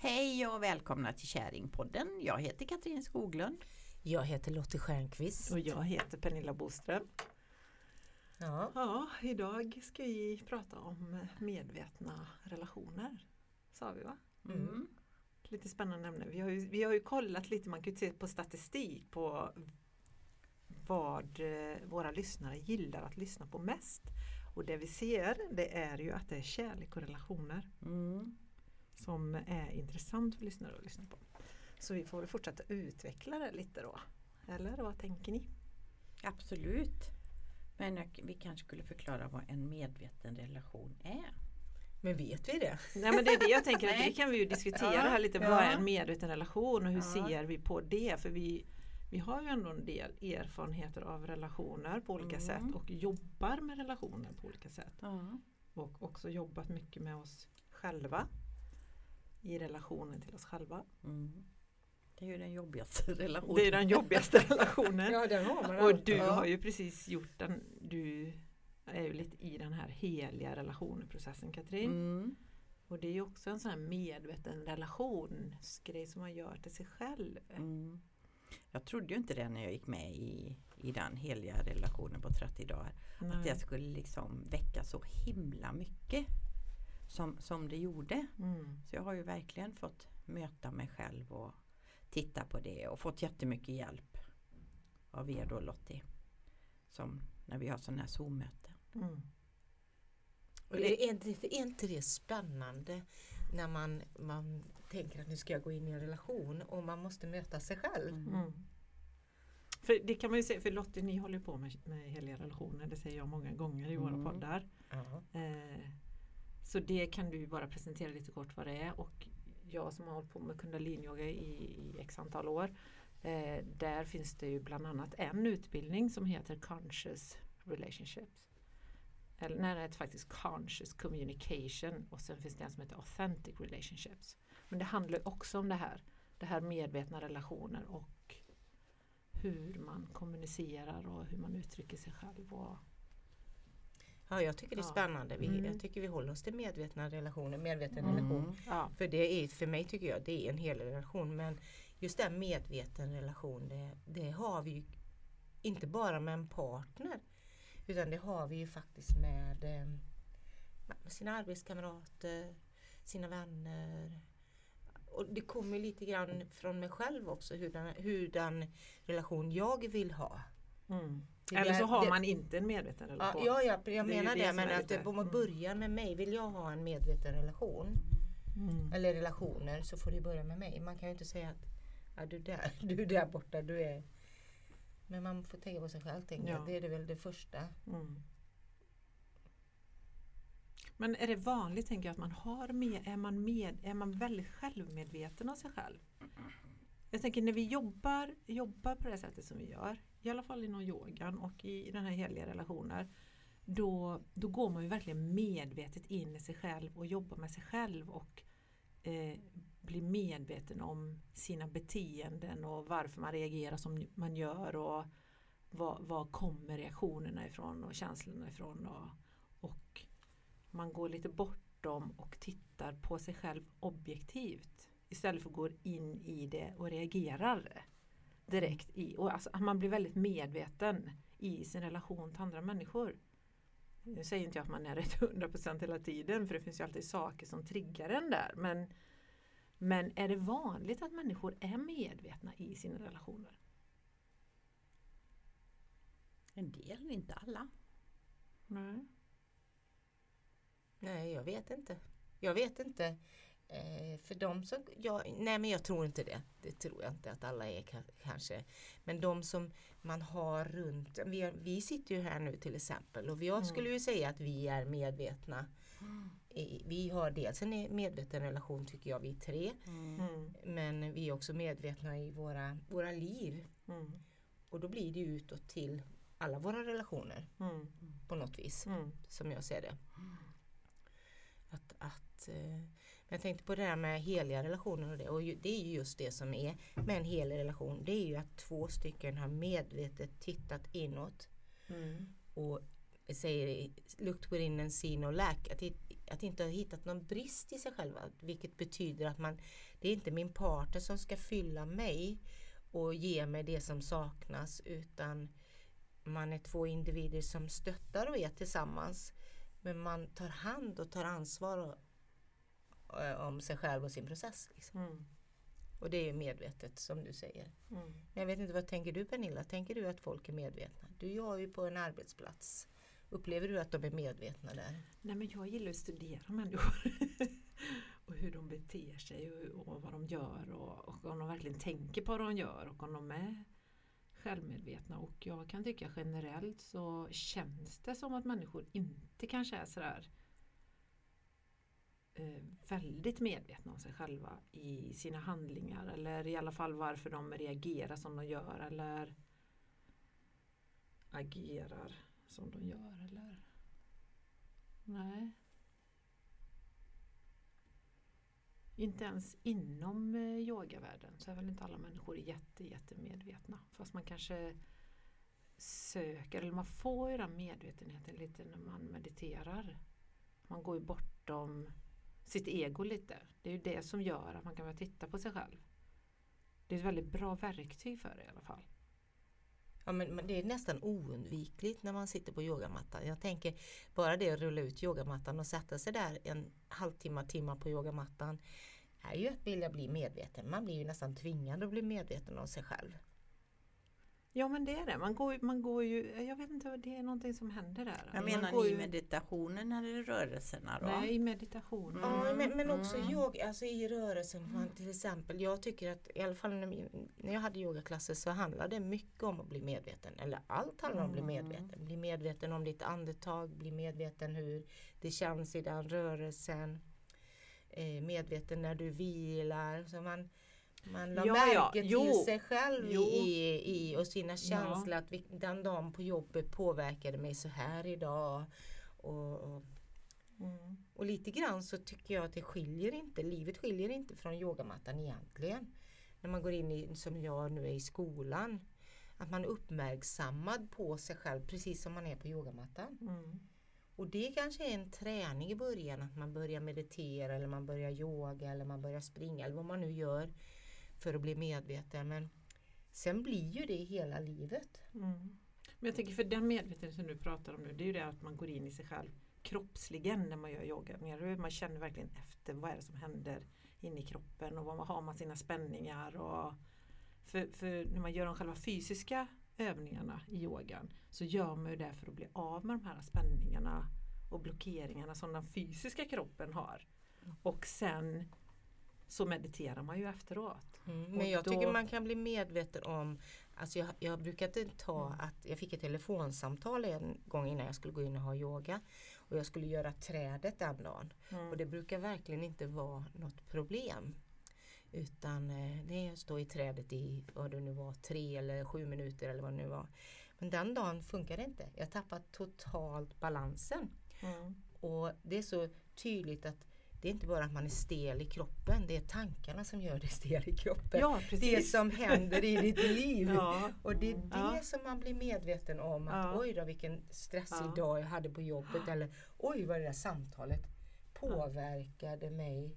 Hej och välkomna till Käring-podden. Jag heter Katrin Skoglund. Jag heter Lotte Stjärnqvist. Och jag heter Pernilla Boström. Ja, idag ska vi prata om medvetna relationer, sa vi, va? Mm. Lite spännande ämne. Vi har ju kollat lite, man kan ju se på statistik på vad våra lyssnare gillar att lyssna på mest. Och det vi ser, det är ju att det är kärlek och relationer som är intressant för lyssnare att lyssna på. Så vi får fortsätta utveckla det lite då. Eller vad tänker ni? Absolut. Men vi kanske skulle förklara vad en medveten relation är. Men vet vi det? Nej, men det är det jag tänker. Att det kan vi ju diskutera här lite. Vad är en medveten relation och hur ser vi på det? För vi har ju ändå en del erfarenheter av relationer på olika sätt. Och jobbar med relationer på olika sätt. Och också jobbat mycket med oss själva. I relationen till oss själva. Det är ju den jobbigaste relationen. Det är den jobbigaste relationen. Ja, den har man. Och du har ju precis gjort den. Du är ju lite i den här heliga relationprocessen, Katrin. Och det är ju också en sån här medveten relationsgrej som man gör till sig själv. Jag trodde ju inte det när jag gick med i den heliga relationen på 30 dagar. Nej. Att det skulle liksom väcka så himla mycket. Som det gjorde. Så jag har ju verkligen fått möta mig själv och titta på det. Och fått jättemycket hjälp av er då, Lottie. Som när vi har sådana här Zoom-möten. Och är inte det spännande när man tänker att nu ska jag gå in i en relation och man måste möta sig själv? För det kan man ju säga, för Lottie, ni håller på med heliga relationer. Det säger jag många gånger i våra poddar. Så det kan du bara presentera lite kort vad det är. Och jag som har hållit på med Kundalini-yoga i x antal år. Där finns det ju bland annat en utbildning som heter Conscious Relationships. Eller nej, det heter faktiskt Conscious Communication. Och sen finns det en som heter Authentic Relationships. Men det handlar också om det här. Det här medvetna relationer och hur man kommunicerar och hur man uttrycker sig själv och... Ja, jag tycker det är spännande. Jag tycker vi håller oss till medvetna relationer, medveten relation. Ja. För det är, för mig tycker jag, det är en hel relation. Men just den medveten relation, det har vi ju inte bara med en partner. Utan det har vi ju faktiskt med sina arbetskamrater, sina vänner. Och det kommer lite grann från mig själv också, hur den relation jag vill ha. Eller så har man inte en medveten relation. Ja, jag menar det. Men att om man börjar med mig, vill jag ha en medveten relation eller relationer, så får det börja med mig. Man kan ju inte säga att du är där borta, du är... Men man får tänka på sig själv. Det är det väl det första. Men är det vanligt, tänker jag, att man har är man väldigt självmedveten av sig själv? Jag tänker när vi jobbar på det sättet som vi gör, i alla fall inom yogan och i den här heliga relationer, då går man ju verkligen medvetet in i sig själv och jobbar med sig själv och blir medveten om sina beteenden och varför man reagerar som man gör och vad kommer reaktionerna ifrån och känslorna ifrån och man går lite bortom och tittar på sig själv objektivt istället för att gå in i det och reagerar direkt i. Och alltså, man blir väldigt medveten i sin relation till andra människor. Nu säger inte jag att man är rätt 100% hela tiden, för det finns ju alltid saker som triggar en där. Men är det vanligt att människor är medvetna i sina relationer? En del, inte alla. Nej, jag vet inte. För de som... men jag tror inte det. Det tror jag inte att alla är kanske. Men de som man har runt... Vi sitter ju här nu till exempel. Och jag skulle ju säga att vi är medvetna. Vi har dels en medveten relation, tycker jag, vi tre. Men vi är också medvetna i våra liv. Och då blir det utåt till alla våra relationer. På något vis. Som jag ser det. Jag tänkte på det här med heliga relationer och det. Och det är ju just det som är med en helig relation. Det är ju att två stycken har medvetet tittat inåt. Och säger look within and see no lack, att inte ha hittat någon brist i sig själva, vilket betyder att det är inte min partner som ska fylla mig och ge mig det som saknas, utan man är två individer som stöttar och är tillsammans, men man tar hand och tar ansvar om sig själv och sin process liksom. Och det är ju medvetet som du säger. Men jag vet inte, vad tänker du Pernilla? Tänker du att folk är medvetna? Du är ju på en arbetsplats. Upplever du att de är medvetna där? Nej, men jag gillar att studera människor och hur de beter sig och vad de gör och om de verkligen tänker på vad de gör och om de är självmedvetna. Och jag kan tycka generellt så känns det som att människor inte kanske är sådär väldigt medvetna om sig själva i sina handlingar, eller i alla fall varför de reagerar som de gör eller agerar som de gör, eller nej, inte ens inom yogavärlden så är väl inte alla människor jättemedvetna, fast man kanske söker, eller man får ju den medvetenheten lite när man mediterar. Man går ju bortom sitt ego lite. Det är ju det som gör att man kan titta på sig själv. Det är ett väldigt bra verktyg för det i alla fall. Ja, men det är nästan oundvikligt när man sitter på yogamattan. Jag tänker bara det att rulla ut yogamattan och sätta sig där en halvtimme på yogamattan är ju att vilja bli medveten. Man blir ju nästan tvingad att bli medveten om sig själv. Ja, men det är det. Man går ju, jag vet inte, det är någonting som händer där. Jag menar i meditationen eller rörelserna då? Nej, i meditationen. Ja, men också yoga, alltså i rörelsen. Man, till exempel, jag tycker att i alla fall när jag hade yogaklasser så handlade det mycket om att bli medveten. Eller allt handlar om att bli medveten. Bli medveten om ditt andetag, bli medveten hur det känns i den rörelsen. Medveten när du vilar. Så man la märke till sig själv i och sina känslor, att den dagen på jobbet påverkade mig så här idag och lite grann så tycker jag att livet skiljer inte från yogamattan egentligen. När man går in i, som jag nu är i skolan, att man är uppmärksammad på sig själv precis som man är på yogamattan. Och det kanske är en träning i början, att man börjar meditera eller man börjar yoga eller man börjar springa eller vad man nu gör för att bli medveten. Men sen blir ju det hela livet. Men jag tänker, för den medvetenhet som du pratar om nu, det är ju det att man går in i sig själv kroppsligen när man gör yoga. Man känner verkligen efter vad är det som händer inne i kroppen och vad har man sina spänningar. Och för när man gör de själva fysiska övningarna i yogan så gör man ju det för att bli av med de här spänningarna och blockeringarna som den fysiska kroppen har. Och sen så mediterar man ju efteråt. Men jag tycker man kan bli medveten om, alltså jag brukade ta att jag fick ett telefonsamtal en gång innan jag skulle gå in och ha yoga och jag skulle göra trädet den dagen. Och det brukar verkligen inte vara något problem. Utan det är att stå i trädet i vad det nu var, 3 eller 7 minuter eller vad det nu var. Men den dagen funkar det inte. Jag tappar totalt balansen. Och det är så tydligt att det är inte bara att man är stel i kroppen. Det är tankarna som gör dig stel i kroppen. Ja, precis. Det som händer i ditt liv. Och det är det som man blir medveten om. Att oj då, vilken stressig dag jag hade på jobbet. Eller oj, vad det där samtalet påverkade mig.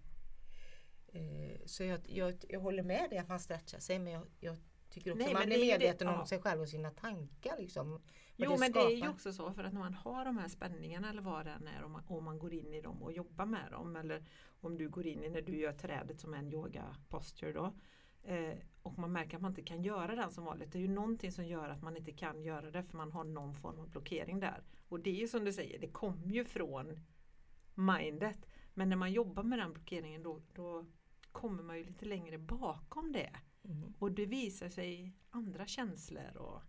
Så jag håller med det att man stretchar sig, men jag tycker också att man blir medveten om sig själv och sina tankar liksom. Jo, men det är ju också så, för att när man har de här spänningarna eller vad det än är, om man går in i dem och jobbar med dem, eller om du går in i när du gör trädet som är en yoga posture då, och man märker att man inte kan göra den som vanligt, det är ju någonting som gör att man inte kan göra det för man har någon form av blockering där. Och det är ju som du säger, det kommer ju från mindet, men när man jobbar med den blockeringen då kommer man ju lite längre bakom det. Och det visar sig andra känslor och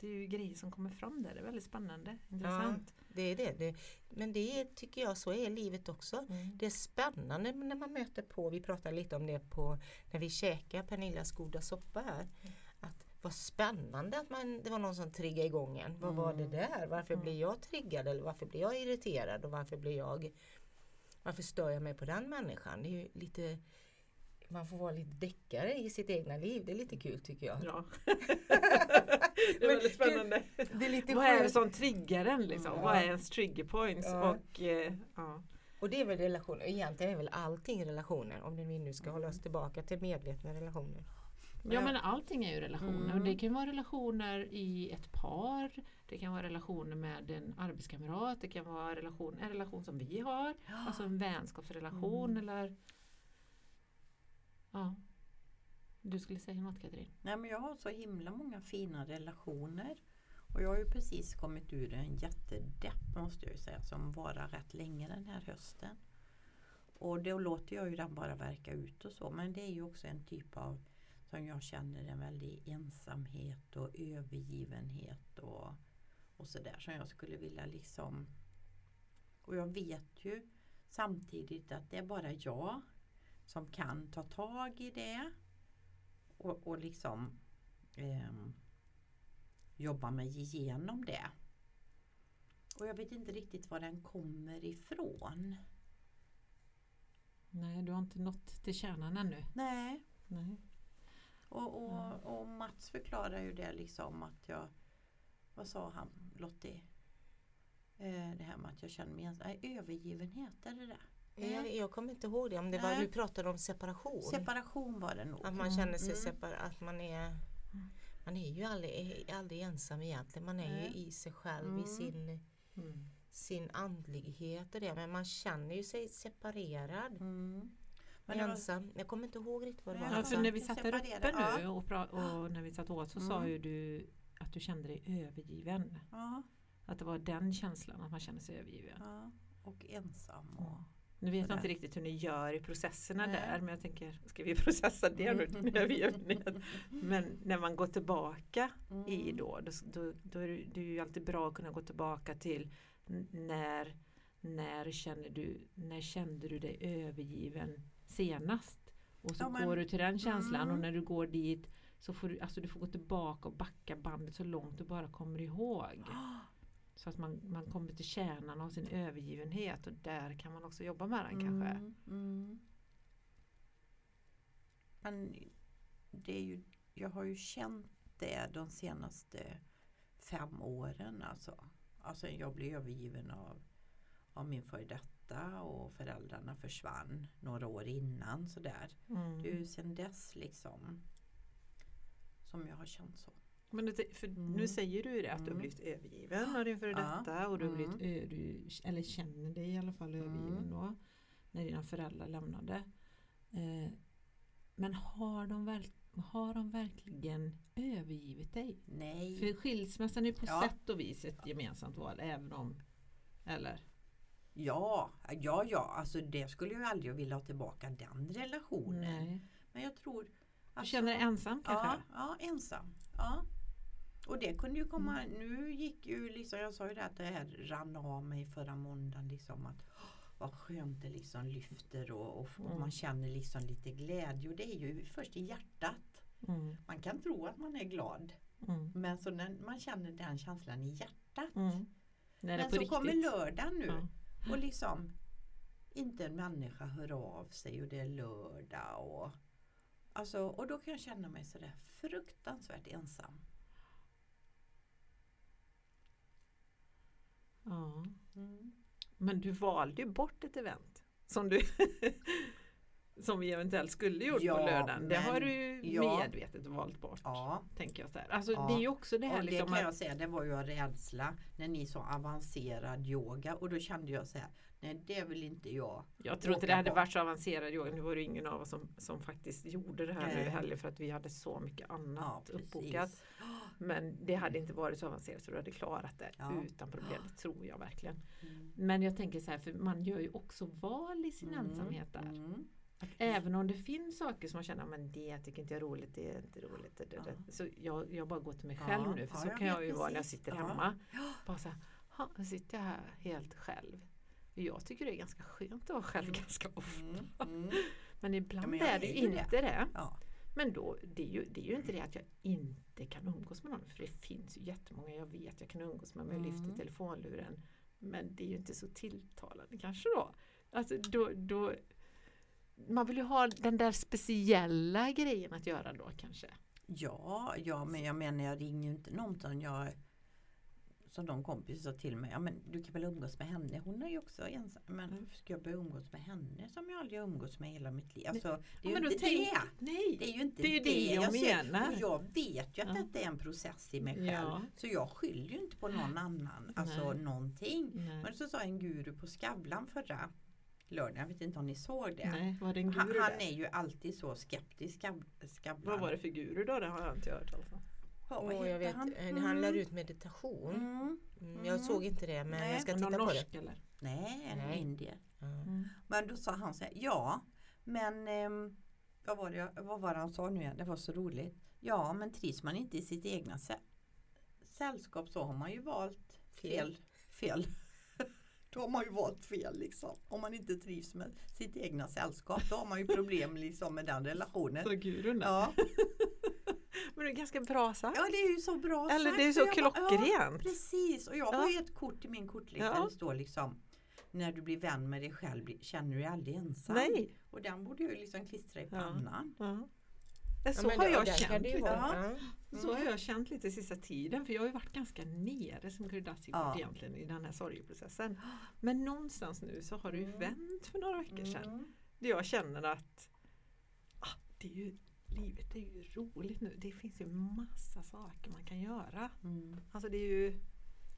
det är ju grejer som kommer fram där. Det är väldigt spännande, intressant. Ja, det är det. Men det tycker jag, så är livet också. Det är spännande när man möter på, vi pratade lite om det på när vi käkar Pernillas goda soppa här. Att vad spännande att det var någon som triggade igång en. Vad var det där? Varför blir jag triggad? Eller varför blir jag irriterad? Och varför stör jag mig på den människan? Det är ju lite man får vara lite deckare i sitt egna liv. Det är lite kul tycker jag. Ja. Det är väldigt spännande. Det är lite vad är det som triggar en liksom? Ja. Vad är ens trigger points? Ja. Och det är väl relationer. Egentligen är väl allting relationer. Om vi nu ska hålla oss tillbaka till medvetna relationer. Ja, men allting är ju relationer. Mm. Och det kan vara relationer i ett par. Det kan vara relationer med en arbetskamrat. Det kan vara en relation som vi har. Ja. Alltså en vänskapsrelation eller... Ja. Du skulle säga något, Katrin? Nej, men jag har så himla många fina relationer. Och jag har ju precis kommit ur en jättedepp, måste jag ju säga, som varar rätt länge den här hösten. Och då låter jag ju den bara verka ut och så. Men det är ju också en typ av, som jag känner, en väldig ensamhet och övergivenhet och sådär. Som jag skulle vilja liksom... Och jag vet ju samtidigt att det är bara jag som kan ta tag i det. Och liksom... jobba mig igenom det. Och jag vet inte riktigt var den kommer ifrån. Nej, du har inte nått till kärnan ännu. Nej. Nej. Och Mats förklarar ju det liksom att jag... Vad sa han, Lotte? Det här med att jag känner mig övergivenhet, är det det? Jag kommer inte ihåg det. Om det var, du pratade om separation. Separation var det nog. Att man känner sig separat, att man är... Man är ju aldrig ensam egentligen. Man är ju i sig själv, i sin andlighet och det. Men man känner ju sig separerad. Mm. Men ensam. Jag kommer inte ihåg riktigt vad det var. Ja, för när vi satt uppe nu och när vi satt åt så sa ju du att du kände dig övergiven. Ja. Att det var den känslan, att man känner sig övergiven. Ja. Och ensam och... Nu vet jag inte riktigt hur ni gör i processerna där. Men jag tänker, ska vi processa det nu? Men när man går tillbaka i då är det ju alltid bra att kunna gå tillbaka till när kände du dig övergiven senast? Och så går du till den känslan och när du går dit så får du, alltså du får gå tillbaka och backa bandet så långt du bara kommer ihåg. Så att man kommer till kärnan av sin övergivenhet. Och där kan man också jobba med den kanske. Mm. Men det är ju, jag har ju känt det de senaste 5 åren. Alltså jag blev övergiven av min före detta. Och föräldrarna försvann några år innan. Sådär. Mm. Det är ju sedan dess liksom som jag har känt så. Men nu säger du det att du har blivit övergiven av din före detta och du har blivit eller känner dig i alla fall övergiven då när dina föräldrar lämnade. Men har de verkligen övergivit dig? Nej. För skilsmässan är på sätt och vis ett gemensamt val även om eller? Ja, alltså det skulle jag aldrig vilja ha tillbaka den relationen. Nej. Men jag tror att du känner dig ensam kanske? Ja, ensam. Ja. Och det kunde ju komma, nu gick ju liksom, jag sa ju det att det här rann av mig förra måndagen liksom att vad skönt det liksom lyfter och man känner liksom lite glädje och det är ju först i hjärtat. Man kan tro att man är glad men så när man känner den känslan i hjärtat men så riktigt. Kommer lördag nu och liksom inte en människa hör av sig och det är lördag och alltså, och då kan jag känna mig sådär fruktansvärt ensam. Ja. Mm. Men du valde ju bort ett event som vi eventuellt skulle gjort på lördagen. Men, det har du ju medvetet valt bort. Ja. Tänker jag så här. Alltså, det är ju också det här. Och det liksom kan jag säga, det var ju en rädsla när ni sa avancerad yoga. Och då kände jag så här, nej det vill inte jag. Jag tror inte det hade varit så avancerad yoga. Nu var det ingen av oss som faktiskt gjorde det här nu heller. För att vi hade så mycket annat uppbokat. Men det hade inte varit så avancerat så du hade klarat det utan problem. Det tror jag verkligen. Mm. Men jag tänker så här, för man gör ju också val i sin ensamhet där. Mm. Även om det finns saker som man känner men det tycker inte jag är roligt, det är inte roligt det. Så jag bara går till mig själv nu för så kan jag ju vara när jag sitter hemma bara så här, sitter jag här helt själv. Jag tycker det är ganska skönt att vara själv ganska ofta. Men ibland är det ju inte det. Ja. Men då, det är ju inte det att jag inte kan umgås med någon för det finns ju jättemånga jag vet jag kan umgås med jag lyfter telefonluren men det är ju inte så tilltalande kanske då. Alltså då man vill ju ha den där speciella grejen att göra då kanske. Ja, men jag menar jag ringer ju inte någon utan jag som de kompisar till mig, ja men du kan väl umgås med henne, hon är ju också ensam, men hur ska jag börja umgås med henne som jag aldrig umgås med hela mitt liv, alltså det är ju inte det. Nej, det är ju inte det jag menar. Och jag vet ju att detta är en process i mig själv, så jag skyller ju inte på någon annan, alltså någonting. Men så sa en guru på Skavlan förra lördag, jag vet inte om ni såg det. Nej, var det en guru han där? Är ju alltid så skeptisk. Vad var det för guru då? Det har jag inte hört alltså. Jag vet, han lär ut meditation. Jag såg inte det, men jag ska titta på det. Eller? Nej, en indier. Men då sa han så här, ja, men vad var det han sa nu igen? Det var så roligt. Ja, men trivs man inte i sitt egna sällskap så har man ju valt fel. Då har man ju valt fel liksom. Om man inte trivs med sitt egna sällskap, då har man ju problem liksom med den relationen. Så gurun. Ja. Men det är ganska bra sagt. Ja, det är ju så bra sagt. Eller det är ju så klockrent. Ja, precis. Och jag har ju ett kort i min kortlek där det står liksom, när du blir vän med dig själv känner du dig aldrig ensam. Nej. Och den borde ju liksom klistra i pannan. Ja. Så har jag känt lite sista tiden, för jag har ju varit ganska nere som Gurudas egentligen i den här sorgeprocessen. Men någonstans nu så har det ju vänt för några veckor sedan. Det jag känner att det är ju, livet är ju roligt nu. Det finns ju massa saker man kan göra. Alltså det är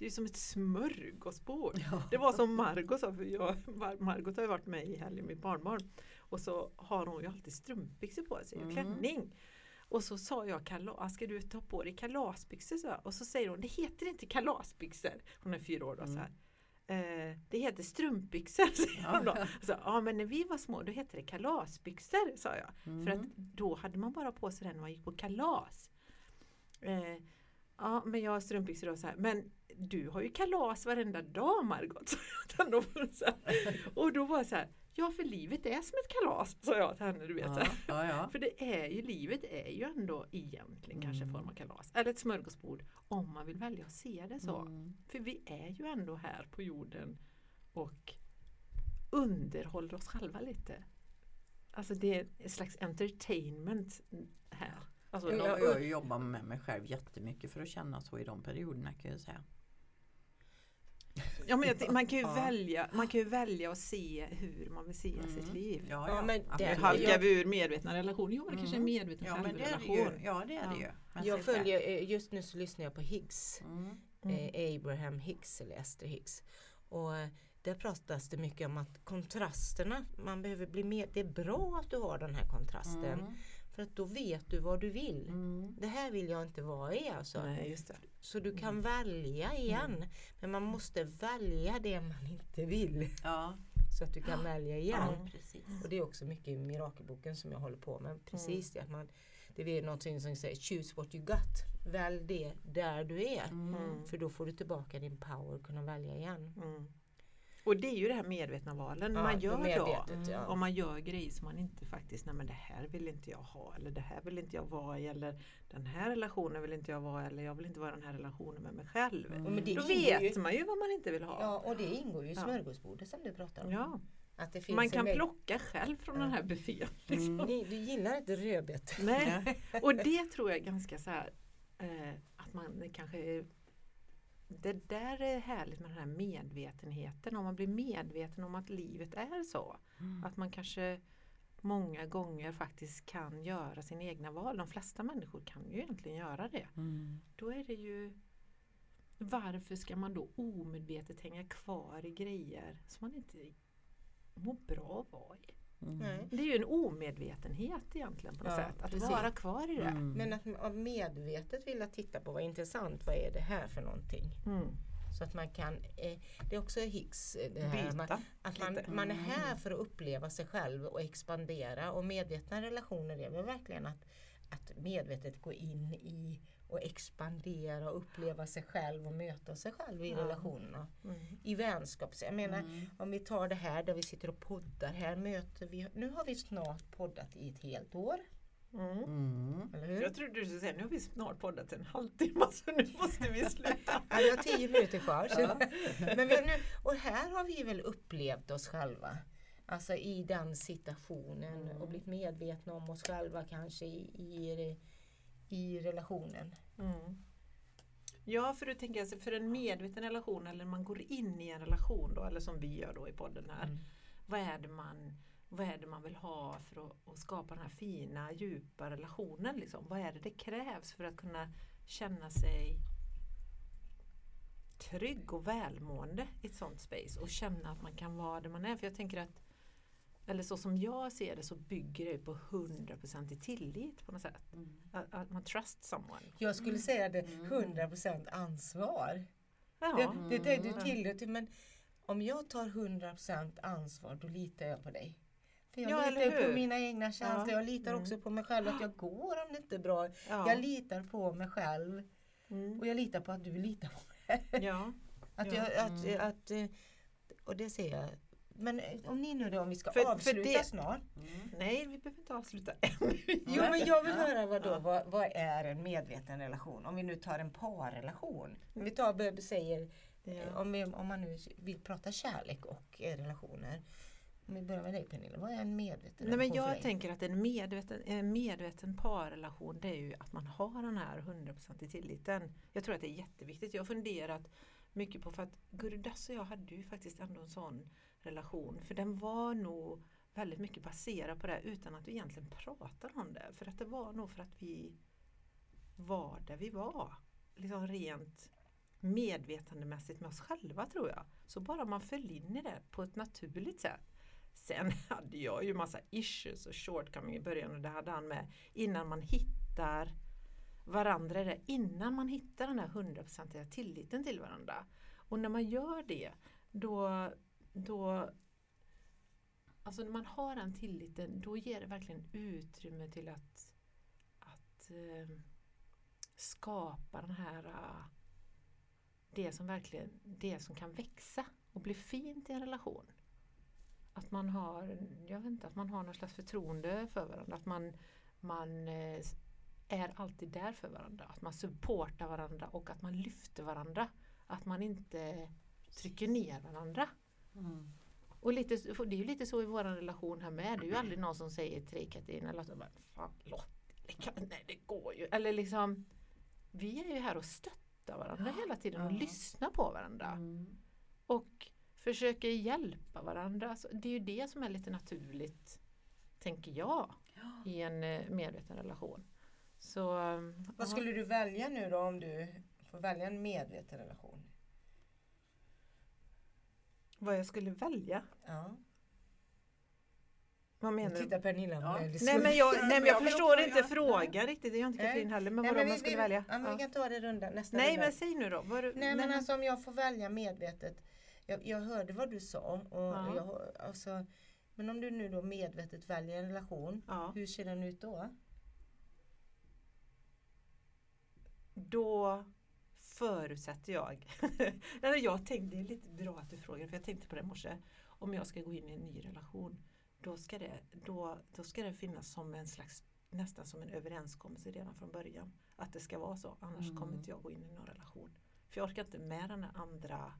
ju som ett smörgåsbord. Ja. Det var som Margot sa, för Margot har ju varit med i helgen, mitt barnbarn. Och så har hon ju alltid strumpbyxor på sig och klänning. Och så sa jag, ska du ta på dig kalasbyxor? Så? Och så säger hon, det heter inte kalasbyxor. Hon är 4 år då så här. Det heter strumpbyxor, säger hon då. Så, men när vi var små då hette det kalasbyxor, sa jag. För att då hade man bara på sig den när man gick på kalas. Men jag har strumpbyxor då så här. Men du har ju kalas varenda dag, Margot. Och då var jag så här, för livet är som ett kalas, sa jag till henne, du vet. För det är ju, livet är ju ändå egentligen kanske en form av kalas. Eller ett smörgåsbord, om man vill välja att se det så. För vi är ju ändå här på jorden och underhåller oss själva lite. Alltså det är ett slags entertainment här. Alltså, jag jobbar med mig själv jättemycket för att känna så i de perioderna, kan jag säga. Ja, men man kan ju välja att se hur man vill se sitt liv. Halkar vi ur medvetna relationer? Jo, men det kanske är medvetna självrelation. Det är det ju. Jag följer, just nu så lyssnar jag på Higgs. Abraham Hicks eller Esther Hicks. Och där pratas det mycket om att kontrasterna, man behöver bli med. Det är bra att du har den här kontrasten. För att då vet du vad du vill. Det här vill jag inte vara i. Alltså. Nej, just det. Så du kan välja igen. Men man måste välja det man inte vill. Ja. Så att du kan välja igen. Ja, precis. Och det är också mycket i mirakelboken som jag håller på med. Precis det. Att man, det är någonting som säger choose what you got. Välj det där du är. För då får du tillbaka din power och kunna välja igen. Och det är ju det här medvetna valen man gör medvetet, då. Om man gör grejer som man inte faktiskt, nej men det här vill inte jag ha, eller det här vill inte jag vara i, eller den här relationen vill inte jag vara, eller jag vill inte vara i den här relationen med mig själv. Men det då vet man ju vad man inte vill ha. Ja, och det ingår ju i smörgåsbordet som du pratar om. Ja. Att det finns man kan plocka själv från den här buffén. Liksom. Du gillar inte rödbetor. Nej, och det tror jag är ganska så här, att man kanske... Det där är härligt med den här medvetenheten. Om man blir medveten om att livet är så. Att man kanske många gånger faktiskt kan göra sin egna val. De flesta människor kan ju egentligen göra det. Då är det ju... Varför ska man då omedvetet hänga kvar i grejer som man inte mår bra av i? Det är ju en omedvetenhet egentligen på något sätt, att vara kvar i det. Men att man medvetet vill att titta på vad är intressant, vad är det här för någonting, så att man kan det är också Hicks det här, man är här för att uppleva sig själv och expandera, och medvetna relationer är väl verkligen att medvetet gå in i och expandera och uppleva sig själv och möta sig själv i relationerna. I vänskap. Jag menar, om vi tar det här där vi sitter och poddar här, möter vi, nu har vi snart poddat i ett helt år. Eller hur? Jag trodde du skulle säga, nu har vi snart poddat en halvtimme, så nu måste vi sluta. Ja, jag har 10 minuter kvar. Men nu, och här har vi väl upplevt oss själva. Alltså i den situationen och blivit medvetna om oss själva kanske i relationen. Mm. Ja, för du tänker alltså för en medveten relation eller man går in i en relation då, eller som vi gör då i podden här. Mm. Vad är det man vill ha för att skapa den här fina, djupa relationen liksom? Vad är det krävs för att kunna känna sig trygg och välmående i ett sånt space och känna att man kan vara där man är? För jag tänker att, eller så som jag ser det, så bygger det på 100% i tillit på något sätt. Mm. Att man trust someone. Jag skulle säga det, 100% ansvar. Ja. Det är du tillräckligt, men om jag tar 100% ansvar, då litar jag på dig. För jag litar på mina egna känslor. Ja. Jag litar också på mig själv att jag går om det inte är bra. Ja. Jag litar på mig själv. Och jag litar på att du litar på mig. Ja. Och det ser jag. Men om ni nu då, om vi ska avsluta det, snart. Mm. Nej, vi behöver inte avsluta än. Jo, men jag vill höra vad är en medveten relation? Om vi nu tar en parrelation. Vi tar Böbe säger, om man nu vill prata kärlek och relationer. Om vi börjar med dig, Pernilla, vad är en medveten relation? Nej, men jag tänker att en medveten parrelation, det är ju att man har den här 100% i tilliten. Jag tror att det är jätteviktigt. Jag har funderat mycket på, för att Gurudas och jag hade ju faktiskt ändå en sån relation, för den var nog väldigt mycket baserad på det utan att vi egentligen pratade om det, för att det var nog för att vi var där vi var liksom rent medvetandemässigt med oss själva, tror jag. Så bara man föll in i det på ett naturligt sätt. Sen hade jag ju massa issues och shortcoming i början, och det hade han med innan man hittar varandra, det innan man hittar den här 100%iga tilliten till varandra. Och när man gör det, då alltså när man har den tilliten, då ger det verkligen utrymme till att skapa den här det som kan växa och bli fint i en relation. Att man har, att man har någon slags förtroende för varandra, att man är alltid där för varandra, att man supportar varandra och att man lyfter varandra, att man inte trycker ner varandra. Mm. Och det är ju lite så i vår relation här med, det är ju aldrig någon som säger till dig, Katarina, eller nej det går ju, eller liksom, vi är ju här och stöttar varandra hela tiden och lyssnar på varandra och försöker hjälpa varandra. Så det är ju det som är lite naturligt, tänker jag, i en medveten relation. Så, vad skulle du välja nu då, om du får välja en medveten relation? Vad jag skulle välja? Ja. Vad menar du? Titta Pernilla. Nej, men jag förstår inte frågan riktigt. Det är jag inte Katrin heller. Men vad man skulle välja? Ja, men vi kan ta det runda nästa. Nej, men säg nu då. Men alltså, om jag får välja medvetet. Jag hörde vad du sa. Och men om du nu då medvetet väljer en relation. Ja. Hur ser den ut då? Då förutsätter jag. Jag tänkte, det är lite bra att du frågar, för jag tänkte på det i morse. Om jag ska gå in i en ny relation, då ska det finnas som en slags, nästan som en överenskommelse redan från början, att det ska vara så, annars kommer inte jag gå in i någon relation. För jag orkar inte med den andra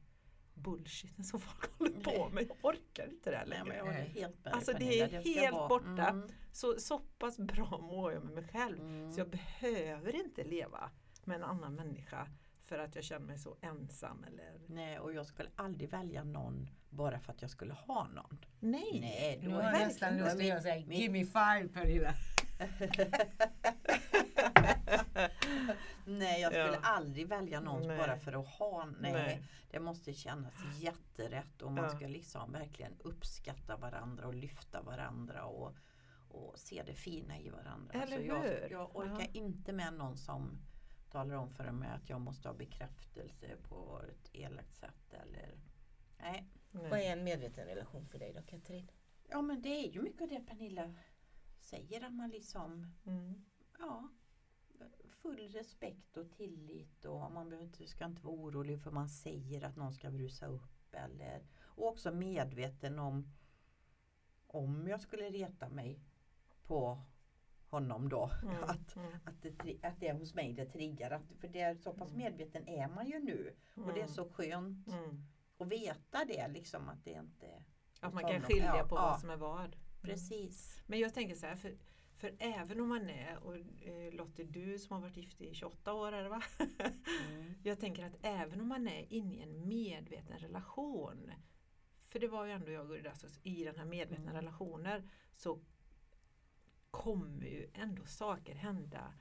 bullshiten som folk håller på med. Jag orkar inte det längre. Jag är helt berg, alltså det är helt borta. Så pass bra mår jag med mig själv. Så jag behöver inte leva med en annan människa för att jag känner mig så ensam. Eller... Nej, och jag skulle aldrig välja någon bara för att jag skulle ha någon. Nej, då är nästan då skulle jag säga, give me 5, Pernilla. Nej, jag skulle aldrig välja någon bara för att ha. Nej, det måste kännas jätterätt, och man ska liksom verkligen uppskatta varandra och lyfta varandra och se det fina i varandra. Eller så jag orkar inte med någon som talar om för mig att jag måste ha bekräftelse på ett elakt sätt. Eller... Nej. Vad är en medveten relation för dig då, Katrin? Ja, men det är ju mycket av det Pernilla säger, att man liksom full respekt och tillit, och man ska inte vara orolig för man säger att någon ska brusa upp, eller, och också medveten om jag skulle reta mig på honom då, att det är hos mig det triggar, för det är så pass medveten är man ju nu, och det är så skönt att veta det liksom, att det inte Att man kan skilja på vad som är vad. Precis. Men jag tänker så här, för även om man är, och Lotte, du som har varit gift i 28 år eller va? Mm. Jag tänker att även om man är inne i en medveten relation, för det var ju ändå jag och Gurudas i den här medvetna relationer, så kommer ju ändå saker hända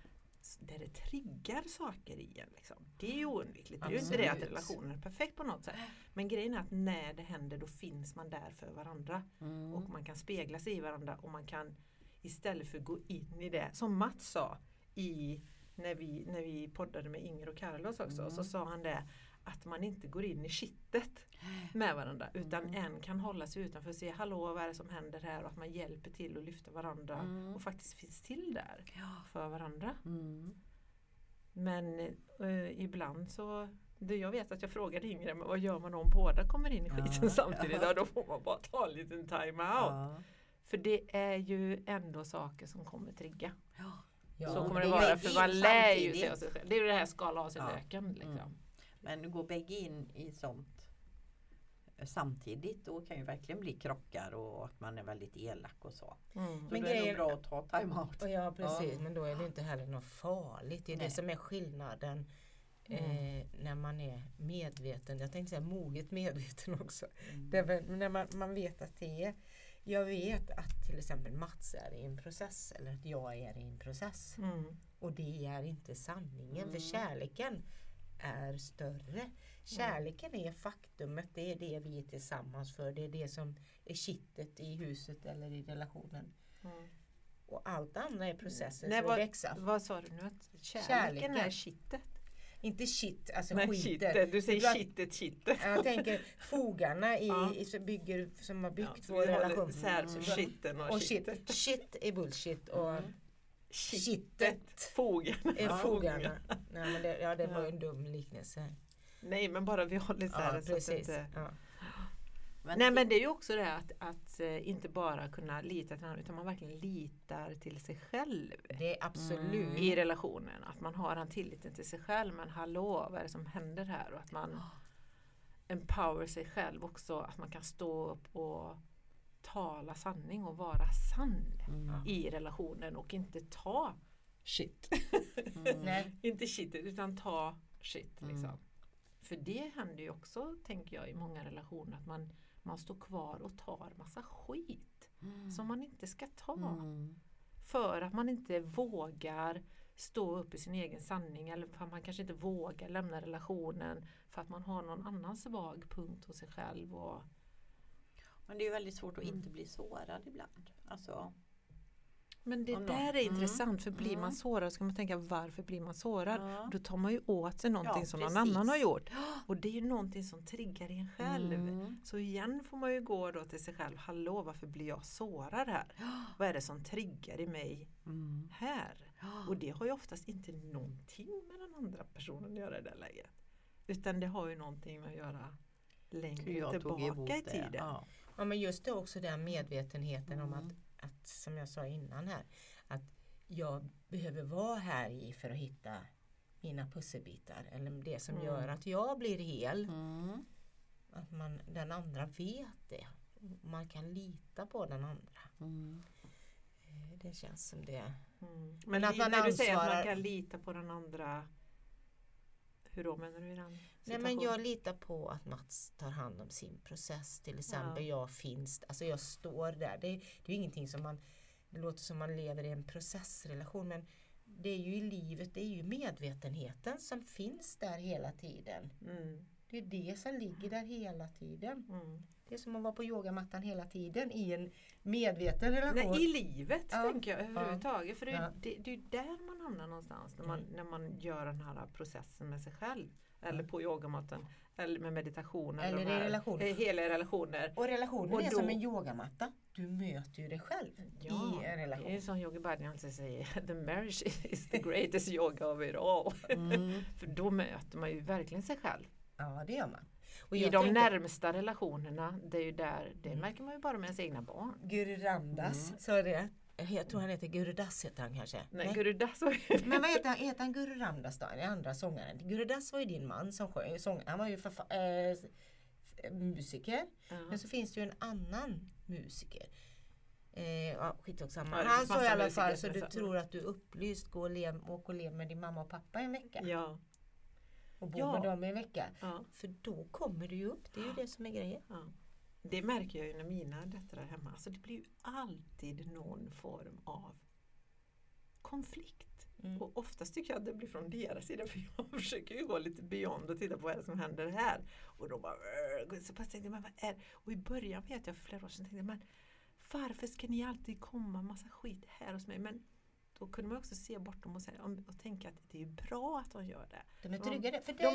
där det triggar saker igen. Liksom. Det är ju oundvikligt. Det är ju inte det att relationen är perfekt på något sätt. Men grejen är att när det händer, då finns man där för varandra. Mm. Och man kan spegla sig i varandra. Och man kan istället för gå in i det. Som Mats sa när vi poddade med Inger och Carlos också. Så sa han det. Att man inte går in i kittet med varandra. Utan en kan hålla sig utanför och se, hallå, vad är det som händer här? Och att man hjälper till och lyfter varandra. Mm. Och faktiskt finns till där för varandra. Mm. Men ibland så... Jag vet att jag frågade Ingrid, men vad gör man om båda kommer in i skiten samtidigt? Då får man bara ta en liten time-out. Ja. För det är ju ändå saker som kommer trigga. Ja. Så kommer det vara för man lär ju sig av sig själv. Det är ju det här skala av sig löken liksom. Mm. Men nu går bägge in i sånt samtidigt, då kan ju verkligen bli krockar och att man är väldigt elak och så. Mm. Men det är nog bra att ta time-out. Ja, precis. Ja. Men då är det inte heller något farligt. Det är det som är skillnaden när man är medveten. Jag tänkte säga moget medveten också. Mm. Det väl, när man vet att det är... Jag vet att till exempel Mats är i en process eller att jag är i en process. Mm. Och det är inte sanningen. Mm. För kärleken är större. Kärleken är faktumet, det är det vi är tillsammans för, det är det som är kittet i huset eller i relationen. Mm. Och allt annat är processen som växer. Vad sa du nu? Att kärleken är kittet? Inte shit, alltså skiten. Du säger kittet. Jag tänker fogarna som har byggt vår relation. Skiten och kittet. Shit är bullshit och... Kittet. Fogarna. Nej, men det var en dum liknelse. Nej, men bara vi håller så här. Ja, precis. Så att inte... Nej, men det är ju också det att inte bara kunna lita till någon, utan man verkligen litar till sig själv. Det är absolut. I relationen. Att man har en tilliten till sig själv. Men hallå, vad är det som händer här? Och att man empower sig själv också. Att man kan stå upp och tala sanning och vara sann i relationen och inte ta shit. Inte shit, utan ta shit liksom. För det händer ju också, tänker jag, i många relationer att man står kvar och tar massa skit som man inte ska ta. För att man inte vågar stå upp i sin egen sanning, eller för att man kanske inte vågar lämna relationen för att man har någon annan svag punkt hos sig själv. Och men det är ju väldigt svårt att inte bli sårad ibland. Alltså, men det där är intressant. För blir man sårad så kan man tänka, varför blir man sårad? Då tar man ju åt sig någonting som någon annan har gjort. Och det är ju någonting som triggar en själv. Så igen får man ju gå då till sig själv. Hallå, varför blir jag sårad här? Vad är det som triggar i mig här? Och det har ju oftast inte någonting med den andra personen att göra i det läget. Utan det har ju någonting med att göra längre tillbaka i tiden. Ja, men just det, också den medvetenheten om att, som jag sa innan här, att jag behöver vara här i för att hitta mina pusselbitar, eller det som gör att jag blir hel. Att den andra vet det. Man kan lita på den andra. Det känns som det. Men att man du säger att man kan lita på den andra, hur då menar du i den situationen? Nej, men jag litar på att Mats tar hand om sin process. Till exempel jag finns. Alltså jag står där. Det är ingenting som man... Det låter som man lever i en processrelation. Men det är ju i livet. Det är ju medvetenheten som finns där hela tiden. Det är det som ligger där hela tiden. Det är som att vara på yogamattan hela tiden. I en medveten relation. Nej, i livet tänker jag överhuvudtaget. För det är ju där man hamnar någonstans. När man gör den här processen med sig själv. Eller på yogamatten. Eller med meditation. Eller i relationer. Hela relationer. Och relationer är då, som en yogamatta. Du möter ju dig själv i en relation. Det är som Yoga Biden alltid säger. The marriage is the greatest yoga of it all. För då möter man ju verkligen sig själv. Ja, det gör man. Och i de närmsta relationerna, det är ju där, det märker man ju bara med ens egna barn. Guru Ramdas, sa det. Jag tror han heter Gurudas, heter han kanske. Nej. Gurudas var ju... Men vad heter han? Heter han Guru Ramdas då? Den andra sångaren. Gurudas var ju din man som sjöng. Han var ju musiker. Men så finns det ju en annan musiker. Skitsamma. Han sa i alla fall så du tror att du är upplyst, åk och lev med din mamma och pappa en vecka. Ja. Och bo med dem en vecka. Ja. För då kommer du ju upp. Det är ju det som är grejen. Ja. Det märker jag ju när mina döttrar är hemma. Alltså det blir ju alltid någon form av konflikt. Mm. Och oftast tycker jag att det blir från deras sida. För jag försöker ju gå lite beyond och titta på vad det som händer här. Och då bara... Så bara tänkte jag, vad är det? Och i början vet jag flera år sedan tänkte jag, men varför ska ni alltid komma massa skit här hos mig? Men då kunde man också se bortom och, säga, och tänka att det är bra att de gör det. De är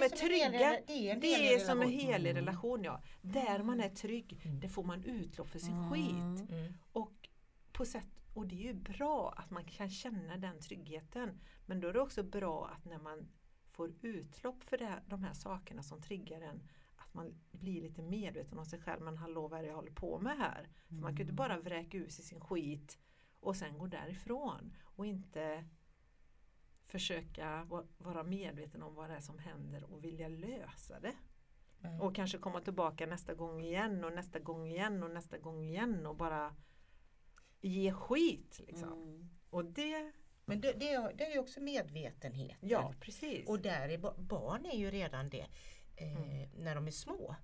trygga. Det är som en helig relation, ja. Där man är trygg, där får man utlopp för sin skit. Och på sätt... Och det är ju bra att man kan känna den tryggheten. Men då är det också bra att när man får utlopp för de här sakerna som triggar en. Att man blir lite medveten om sig själv. Men hallå, vad är det jag håller på med här? För man kan ju inte bara vräka ut sig sin skit och sen gå därifrån. Och inte försöka vara medveten om vad det är som händer och vilja lösa det. Mm. Och kanske komma tillbaka nästa gång igen och nästa gång igen och nästa gång igen och bara... ge skit liksom. Och det... Men det är ju också medvetenhet. Ja, precis. Och där är barn är ju redan det när de är små.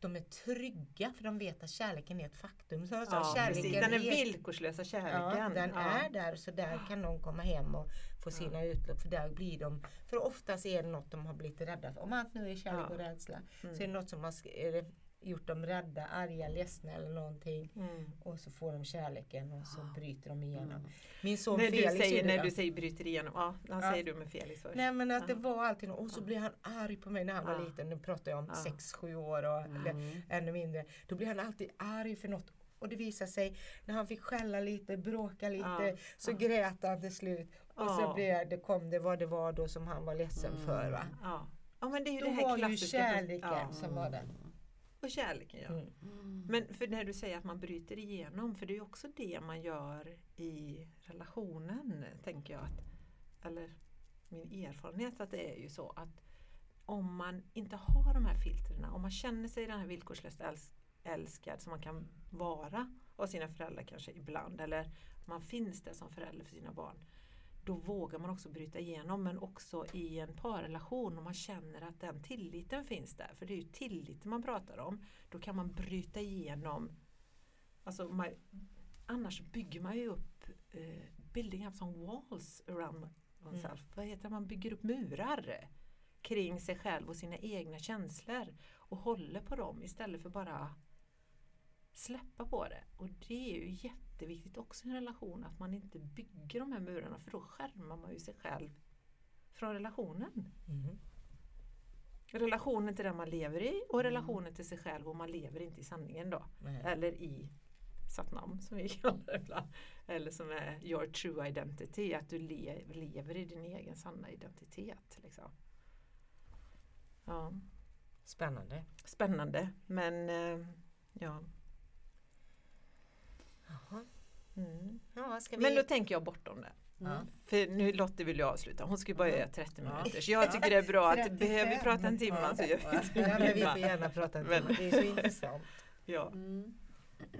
De är trygga för de vet att kärleken är ett faktum. Så kärleken den är villkorslösa kärleken. Ja, den är där så där kan de komma hem och få sina utlopp. För där blir de... För oftast är det något de har blivit rädda för. Om allt nu är kärlek och rädsla så är det något som man... gjort dem rädda, arga, ledsna eller någonting. Och så får de kärleken och så bryter de igenom. Min son när du säger bryter igenom, säger du med Felix först. Nej, men att det var alltid och så blir han arg på mig när han var liten. Nu pratar jag om 6-7 år och eller ännu mindre. Då blir han alltid arg för något. Och det visar sig, när han fick skälla lite, bråka lite, så grät han till slut. Och så kom det vad det var då som han var ledsen för, va? Ja. Ja, men det är ju då det här klassiska. Då var ju kärleken som var den. Och kärleken, ja. Men för när du säger att man bryter igenom, för det är ju också det man gör i relationen, tänker jag. Eller min erfarenhet att det är ju så att om man inte har de här filtrerna, om man känner sig den här villkorslöst älskad som man kan vara av sina föräldrar kanske ibland, eller man finns där som förälder för sina barn, då vågar man också bryta igenom. Men också i en parrelation om man känner att den tilliten finns där. För det är ju tillit man pratar om. Då kan man bryta igenom. Alltså annars bygger man ju upp building up som walls around oneself. Vad heter det? Man bygger upp murar kring sig själv och sina egna känslor. Och håller på dem istället för bara släppa på det. Och det är ju jätteviktigt också i en relation att man inte bygger de här murarna, för då skärmar man ju sig själv från relationen. Relationen till den man lever i och relationen till sig själv, och man lever inte i sanningen då. Eller i Satnam som vi kallar det ibland. Eller som är your true identity, att du lever i din egen sanna identitet liksom. Ja. Spännande, men ja. Men då tänker jag bortom det. För nu Lotte vill jag avsluta. Hon ska ju bara göra 30 minuter. Så jag tycker det är bra att behöver vi prata en timme så gör vi. Men vi får gärna prata en timme. Det är så intressant.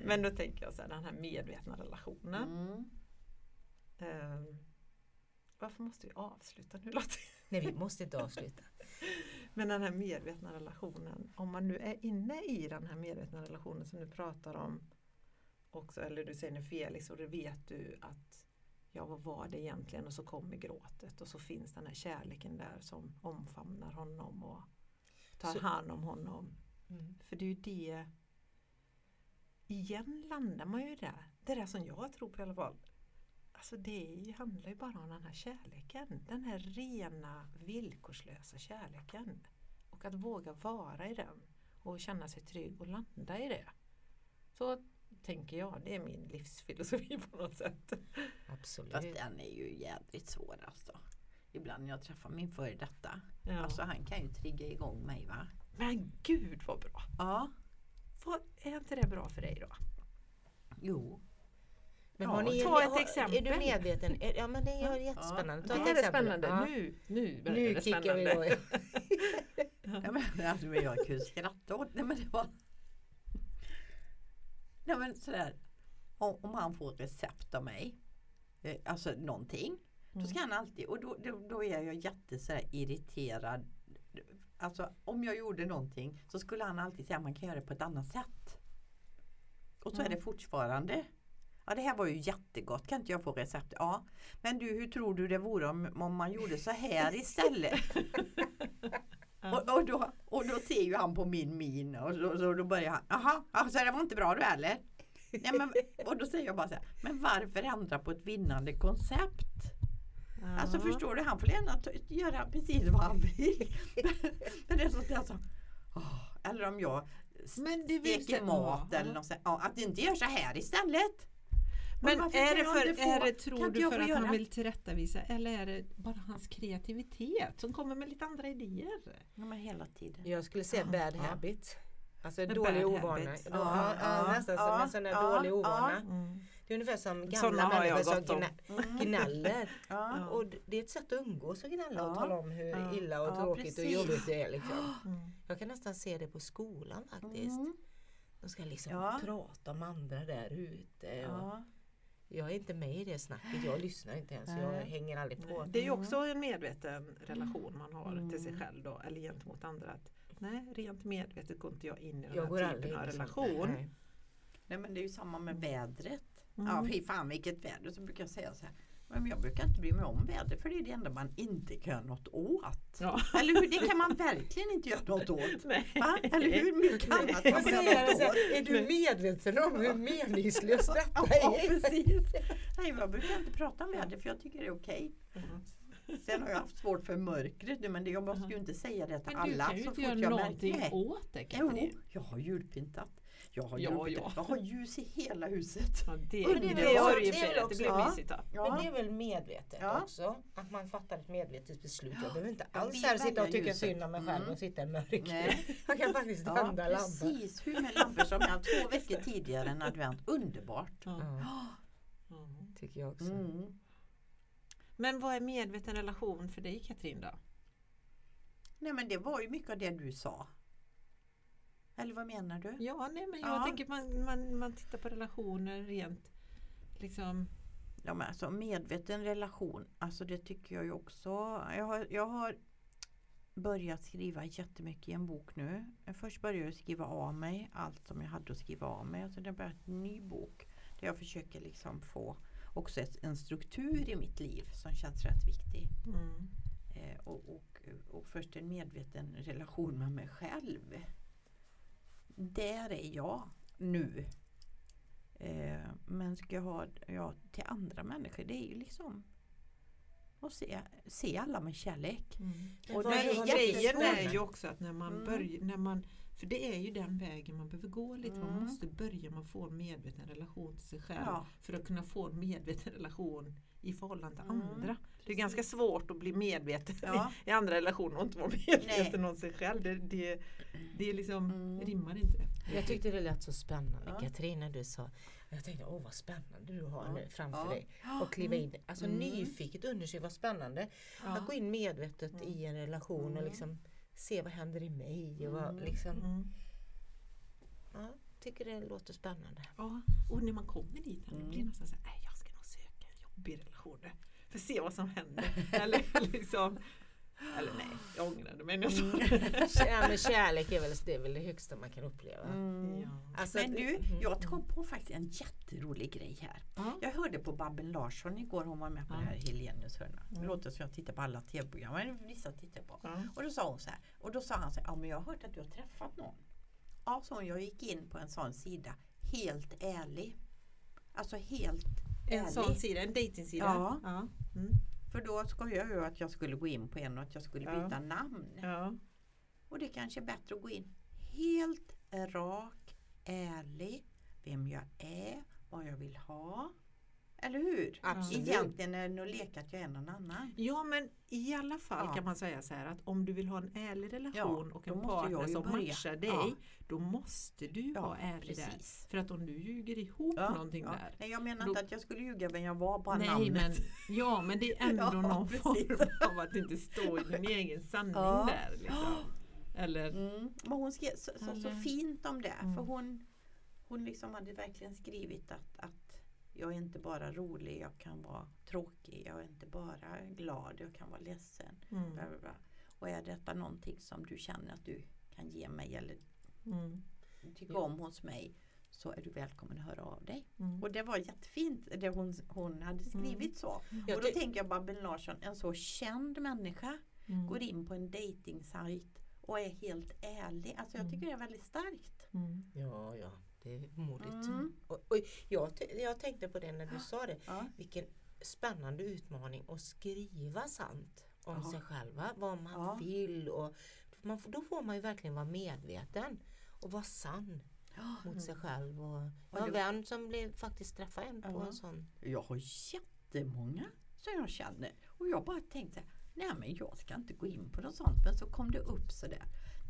Men då tänker jag så här, den här medvetna relationen. Varför måste vi avsluta nu, Lotte? Nej, vi måste inte avsluta. Men den här medvetna relationen, om man nu är inne i den här medvetna relationen som du pratar om också, eller du säger nu Felix, och då vet du att vad var det egentligen, och så kommer gråtet och så finns den här kärleken där som omfamnar honom och tar hand om honom. För det är ju det, igen landar man ju där. Det är det som jag tror på i alla fall. Alltså det handlar ju bara om den här kärleken. Den här rena, villkorslösa kärleken. Och att våga vara i den. Och känna sig trygg och landa i det. Så tänker jag. Det är min livsfilosofi på något sätt. Absolut. Fast den är ju jävligt svår alltså. Ibland när jag träffar min före detta. Ja. Alltså han kan ju trigga igång mig, va? Men gud vad bra. Ja. Är inte det bra för dig då? Jo. Men ta ett exempel. Är du medveten? Ja, men det är jättespännande. Ta det är spännande. Nu är det spännande. Ja, men alltså, jag kunde skratta åt. Nej, men det var... Nej, men sådär. Om han får recept av mig, alltså någonting, då ska han alltid... Och då är jag jättesådär irriterad. Alltså, om jag gjorde någonting så skulle han alltid säga att man kan göra det på ett annat sätt. Och så är det fortfarande... Ja, det här var ju jättegott. Kan inte jag få recept? Ja. Men du, hur tror du det vore om man gjorde så här istället? och då ser ju han på min min. Och då börjar han. Jaha, alltså det var inte bra du eller? Nej, men, och då säger jag bara så här. Men varför ändra på ett vinnande koncept? Ja. Alltså förstår du, han får gärna göra precis vad han vill. Men det är sånt där som... eller om jag steker mat eller något sånt. Ja, att det inte gör så här istället. Men är det tror du för att han vill tillrättavisa, eller är det bara hans kreativitet som kommer med lite andra idéer? Ja, men hela tiden. Jag skulle säga bad habit. Alltså dålig ovana. Nästan som en dålig ovana. Det är ungefär som gamla människor som gnäller. Och det är ett sätt att umgås och gnälla och tala om hur illa och tråkigt och jobbigt det är. Liksom. Jag kan nästan se det på skolan faktiskt. De ska liksom prata om andra där ute. Jag är inte med i det snacket, jag lyssnar inte ens, jag hänger aldrig på. Det är ju också en medveten relation man har till sig själv då, eller gentemot andra. Att, nej, rent medvetet går inte jag in i den här typen av relation. Nej, men det är ju samma med vädret. Ja, fy fan vilket väder, så brukar jag säga så här. Men jag brukar inte bry mig om väder, för det är det enda man inte kan göra något åt. Ja. Eller hur? Det kan man verkligen inte göra något åt. Va? Eller hur mycket annat man kan göra något åt? Är du medveten om hur meningslöst detta är? Ja, precis. Nej, jag brukar inte prata om väder, för jag tycker det är okej. Sen har jag haft svårt för mörkret nu, men jag måste ju inte säga det till alla. Men du kan ju inte göra någonting åt det, Katrin. Jag har julpyntat. Jag har ljus i hela huset. Ja, det blir mysigt. Men det är väl medvetet också. Att man fattar ett medvetet beslut. Jag behöver inte alls här sitta och tycka synd om mig själv och sitta i mörker. Man kan faktiskt tända lampor. Precis, hur med lampor som jag 2 veckor tidigare än advent. Underbart. Tycker jag också. Men vad är medveten relation för dig, Katrin, då? Nej, men det var ju mycket av det du sa. Eller vad menar du? Ja, nej, men jag tänker att man tittar på relationer rent liksom... Ja, men alltså medveten relation, alltså det tycker jag ju också. Jag har börjat skriva jättemycket i en bok nu. Först började jag skriva av mig allt som jag hade att skriva av mig. Alltså det började en ny bok där jag försöker liksom få också en struktur i mitt liv som känns rätt viktig. Och först en medveten relation med mig själv. Där är jag nu. Men ska jag ha till andra människor, det är ju liksom att se alla med kärlek. Och det är grejen är ju också att när man börjar, för det är ju den vägen man behöver gå lite. Man måste börja med att få en medveten relation till sig själv för att kunna få en medveten relation i förhållande till andra. Det är ganska svårt att bli medveten i andra relationer och inte vara medveten om sig själv. Det liksom rimmar inte. Jag tyckte det lät så spännande, Katrin, när du sa. Jag tänkte, vad spännande du har nu framför dig. Och kliva in. Alltså nyfiket under sig, vad spännande. Att gå in medvetet i en relation och liksom se vad händer i mig och vad liksom... tycker det låter spännande. Ja, och när man kommer dit då blir det nästan så här, jag ska nog söka en jobbig relation för att se vad som händer. Eller liksom... Eller nej, jag ångrade mig. Men kärlek är väl det högsta man kan uppleva. Alltså, men du, jag kom på faktiskt en jätterolig grej här. Jag hörde på Babette Larsson igår, hon var med på det här Helenius hörna. Det låter som jag tittar på alla tv-program, men vissa tittar på. Och då sa hon så här, och då sa han så här, men jag har hört att du har träffat någon. Ja, så jag gick in på en sån sida, helt ärlig. Alltså helt ärlig. En sån sida, en dejtingsida. Ja. För då skojade jag ju att jag skulle gå in på en och att jag skulle byta namn. Ja. Och det är kanske är bättre att gå in helt rak, ärlig, vem jag är, vad jag vill ha. Eller hur? Absolut. Egentligen är det nog leka att jag är någon annan. Ja, men i alla fall kan man säga så här att om du vill ha en ärlig relation och en partner som matchar dig, då måste du vara ärlig precis. Där. För att om du ljuger ihop någonting där. Nej, jag menar inte att jag skulle ljuga, men jag var bara namnet. Men, men det är ändå någon form av att inte stå i din egen sanning där. Liksom. Eller? Mm. Men hon skrev så fint om det. Mm. För hon liksom hade verkligen skrivit att jag är inte bara rolig, jag kan vara tråkig, jag är inte bara glad, jag kan vara ledsen. Mm. Bla, bla, bla. Och är detta någonting som du känner att du kan ge mig eller tycker om hos mig, så är du välkommen att höra av dig. Mm. Och det var jättefint det hon hade skrivit så. Och då tänker jag Babette Larsson, en så känd människa, går in på en dejtingsajt och är helt ärlig. Alltså jag tycker det är väldigt starkt. Mm. Ja, det är modigt. Mm. Och jag tänkte på det när du sa det. Ja. Vilken spännande utmaning att skriva sant om sig själva. Vad man vill. Och då får man ju verkligen vara medveten och vara sann mot sig själv. Och en vän som blev faktiskt träffade en på en sån. Jag har jättemånga som jag känner. Och jag bara tänkte, nej men jag ska inte gå in på något sånt. Men så kom det upp sådär.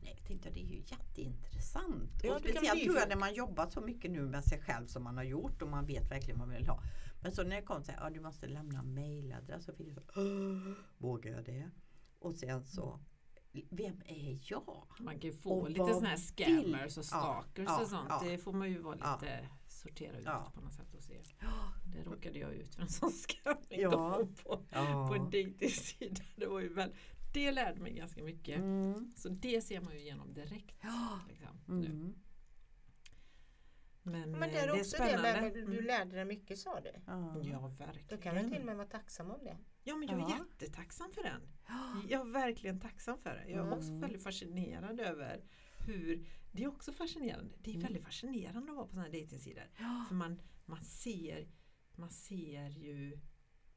Nej, jag tänkte det är ju jätteintressant. Ja, och speciellt tror jag när man jobbar så mycket nu med sig själv som man har gjort. Och man vet verkligen vad man vill ha. Men så när det kom så här, du måste lämna mejladress. Så fick jag så, vågar jag det? Och sen så, vem är jag? Man kan ju få och lite sådana här scammers och stalkers och sånt. Det får man ju vara lite... sortera ut på något sätt och se. Det råkade jag ut för en sån skamning på en dejtingsida. Det var ju väl, det lärde mig ganska mycket. Mm. Så det ser man ju igenom direkt. Liksom, nu. Men det är också spännande. Det du lärde dig mycket, sa du. Ja, verkligen. Då kan du till och med vara tacksam om det. Ja, men jag är jättetacksam för den. Jag är verkligen tacksam för det. Jag är också väldigt fascinerad över hur, det är också fascinerande. Det är väldigt fascinerande att vara på sådana här dejtingsidor. För man ser ju,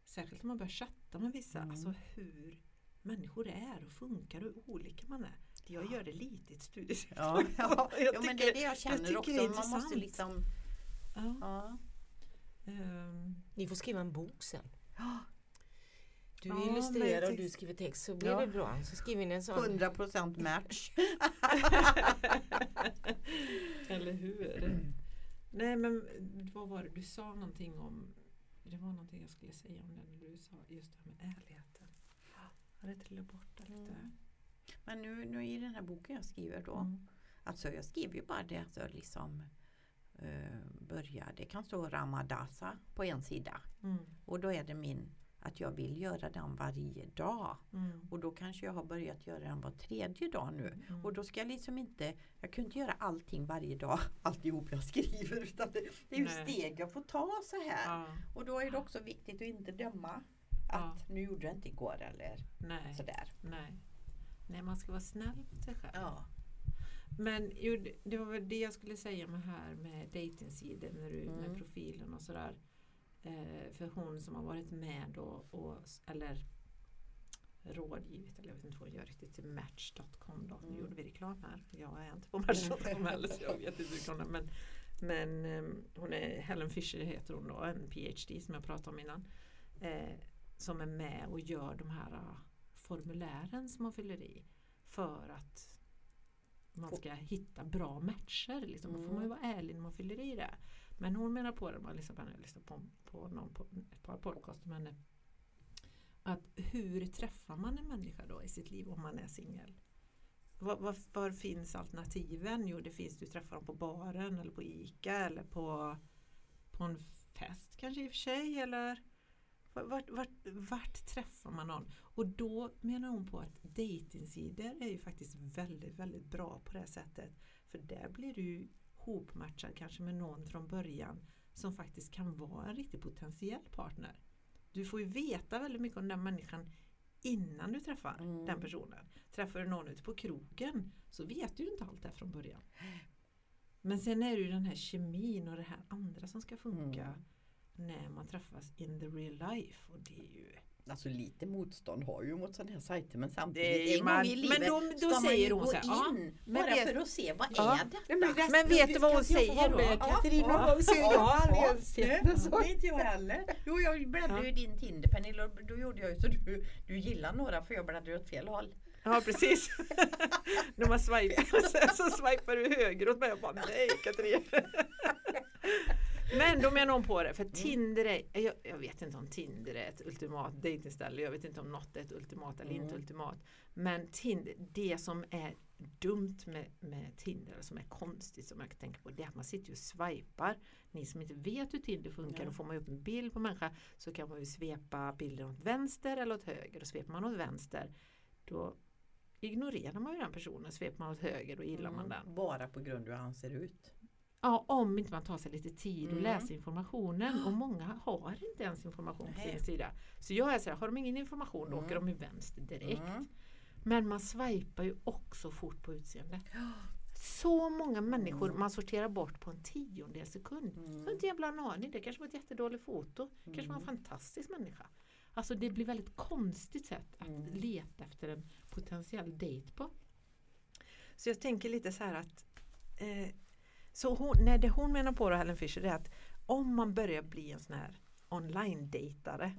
särskilt om man börjar chatta med vissa, alltså hur människor är och funkar och hur olika man är. Jag gör det lite i ett studiesätt. Ja, men det är det jag känner jag också. Man måste liksom... Ni får skriva en bok sen. Du illustrerar och du skriver text, så blir det bra. Så skriver ni en sån 100% match. Eller hur? Nej, men vad var det? Du sa någonting om... Det var någonting jag skulle säga om det du sa. Just det här med ärligheten. Ja, det trillade bort lite. Men nu i den här boken jag skriver då. Alltså jag skriver ju bara det att jag liksom börjar. Det kan stå Ramadasa på en sida. Och då är det att jag vill göra den varje dag. Och då kanske jag har börjat göra den var tredje dag nu. Och då ska jag liksom inte, jag kunde inte göra allting varje dag, alltihop jag skriver, utan det är ju steg jag får ta så här. Och då är det också viktigt att inte döma att nu gjorde jag inte igår eller sådär. Nej, man ska vara snäll mot sig själv. Men det var väl det jag skulle säga med här med dejtingsidor med profilen och sådär. För hon som har varit med eller rådgivit, eller jag vet inte vad hon gör riktigt, till Match.com då. Nu gjorde vi reklam här. Jag är inte på Match.com heller, så jag vet inte hur hon är. Men hon är, Helen Fisher heter hon då, en PhD som jag pratade om innan. Som är med och gör de här formulären som man fyller i för att man ska hitta bra matcher liksom. Då får man ju vara ärlig när man fyller i det. Men hon menar på det, man lyssnade på ett par podcast med henne, att hur träffar man en människa då i sitt liv om man är singel? Var finns alternativen? Jo, det finns, du träffar dem på baren eller på Ica eller på en fest kanske i och för sig, eller vart träffar man någon? Och då menar hon på att dejtingsidor är ju faktiskt väldigt, väldigt bra på det här sättet. För där blir du hopmatchad kanske med någon från början som faktiskt kan vara en riktig potentiell partner. Du får ju veta väldigt mycket om den människan innan du träffar den personen. Träffar du någon ute på krogen så vet du ju inte allt det från början. Men sen är det ju den här kemin och det här andra som ska funka. När man träffas in the real life, och det är ju... Alltså lite motstånd har ju mot sådana här sajter, men samtidigt en gång i livet då ska säger man ju gå in bara för att se vad är detta. Men vet du vad hon säger då? Katrin, någon gång ser jag aldrig ens det så. Det är inte jag heller. Jo, jag bläddrade ju din Tinder, Pernilla, då gjorde jag ju så du gillar några, för jag bläddrade åt fel håll. Ja, precis. När man swipar så swipar du höger åt mig och bara, nej Katrin. Men då menar hon på det. För Tinder är, jag vet inte om Tinder är ett ultimat dejtingställe. Jag vet inte om något är ett ultimat eller inte ultimat. Men Tinder, det som är dumt med Tinder, som är konstigt som jag tänker på, det är att man sitter och swipar. Ni som inte vet hur Tinder funkar, då får man upp en bild på människa, så kan man ju svepa bilden åt vänster eller åt höger. Och svepar man åt vänster, då ignorerar man ju den personen. Svepar man åt höger, då gillar man den. Bara på grund av hur han ser ut. Ja, om inte man tar sig lite tid och läser informationen. Och många har inte ens information på sin sida. Så jag är så här, har de ingen information, då åker de i vänster direkt. Men man swipar ju också fort på utseendet. Så många människor man sorterar bort på en 10:e sekund. Jag har inte jävla aning, det kanske var ett jättedåligt foto. Kanske var en fantastisk människa. Alltså det blir väldigt konstigt sätt att leta efter en potentiell dejt på. Så jag tänker lite så här att... Så hon menar på då, Helen Fisher, det är att om man börjar bli en sån här online-dejtare,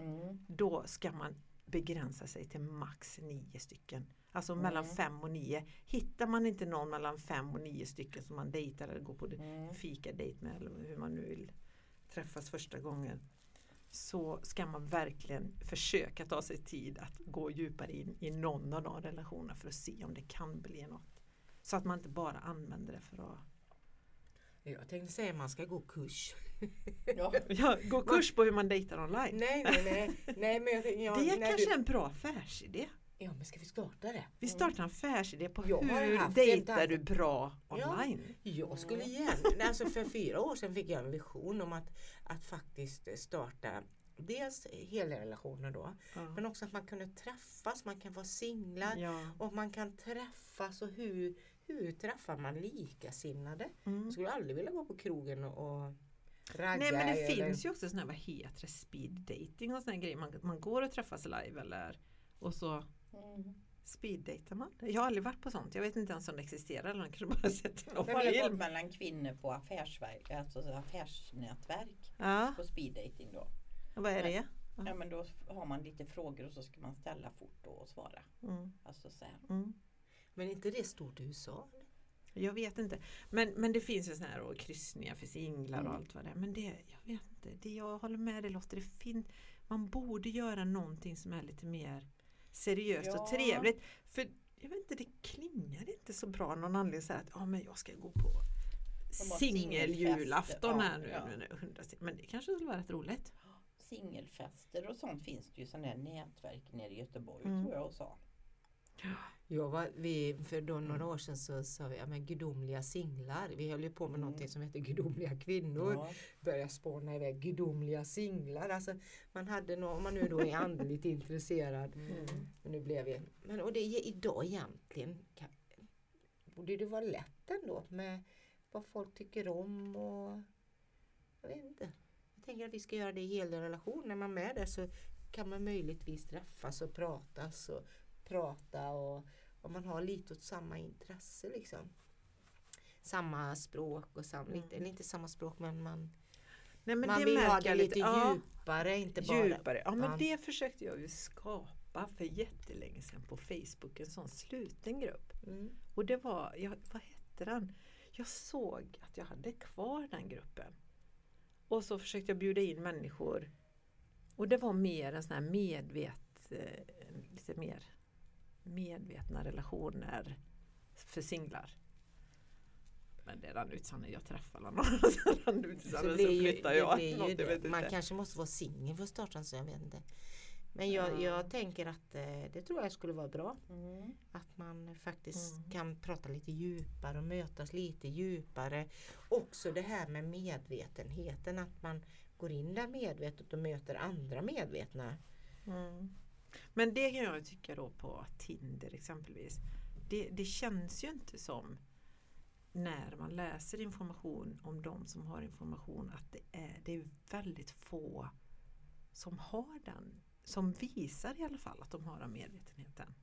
då ska man begränsa sig till max 9 stycken. Alltså mellan 5 och 9. Hittar man inte någon mellan 5 och 9 stycken som man dejtar eller går på fika-dejt med, eller hur man nu vill träffas första gången, så ska man verkligen försöka ta sig tid att gå djupare in i någon av de relationerna för att se om det kan bli något. Så att man inte bara använder det för att... Jag tänkte säga att man ska gå kurs. Gå kurs på hur man dejtar online. Nej, men det är kanske en bra affärsidé. Ja, men ska vi starta det? Vi startar en affärsidé på hur dejtar du bra online. Ja, jag skulle gärna. Alltså för 4 år sedan fick jag en vision om att faktiskt starta dels hela relationer då, men också att man kunde träffas, man kan vara singlar och man kan träffas, och hur träffar man likasinnade? Jag skulle aldrig vilja gå på krogen och ragga. Nej, men det finns ju också sådana här, vad heter det, speed dating och sådana grejer. Man går och träffas live eller, och så speed datar man. Jag har aldrig varit på sånt. Jag vet inte ens om det existerar, eller man kanske bara sett någon film. Det har gått mellan kvinnor på affärsnätverk på speed dating då. Och vad är det? Ja, men då har man lite frågor och så ska man ställa fort och svara. Alltså så här. Men inte det stort i USA? Jag vet inte. Men det finns ju såna här och kryssningar för singlar och allt vad det är. Men det, jag vet inte. Det jag håller med dig, Lotte, det finns. Man borde göra någonting som är lite mer seriöst och trevligt. För jag vet inte, det klingar inte så bra någon anledning så här att men jag ska gå på singeljulafton här nu. Men det kanske skulle vara rätt roligt. Singelfester och sånt finns det ju, sådana här nätverk nere i Göteborg tror jag och sa. För då några år sedan så sa vi gudomliga singlar. Vi höll ju på med någonting som heter gudomliga kvinnor. Började spåna iväg gudomliga singlar. Alltså man hade någon, om man nu då är andligt intresserad. Men nu blev vi. Men och det är idag egentligen. Borde det vara lätt ändå med vad folk tycker om och jag vet inte. Jag tänker att vi ska göra det i hela relationen. När man är med där så kan man möjligtvis träffas och prata och man har lite åt samma intresse liksom. Samma språk och inte samma språk, men man vill ha det lite djupare, inte bara. Djupare. Ja, men det försökte jag ju skapa för jättelänge sedan på Facebook, en sån sluten grupp. Och det var, vad hette den? Jag såg att jag hade kvar den gruppen. Och så försökte jag bjuda in människor. Och det var mer en sån här lite mer medvetna relationer för singlar. Men det rann ut så när jag träffade någon. Man kanske måste vara singel för att starta en sån, jag vet inte. Men jag tänker att det tror jag skulle vara bra. Att man faktiskt kan prata lite djupare och mötas lite djupare. Också det här med medvetenheten. Att man går in där medvetet och möter andra medvetna. Men det kan jag tycka då på Tinder exempelvis. Det känns ju inte som, när man läser information om de som har information, att det är väldigt få som har den. Som visar i alla fall att de har den medvetenheten.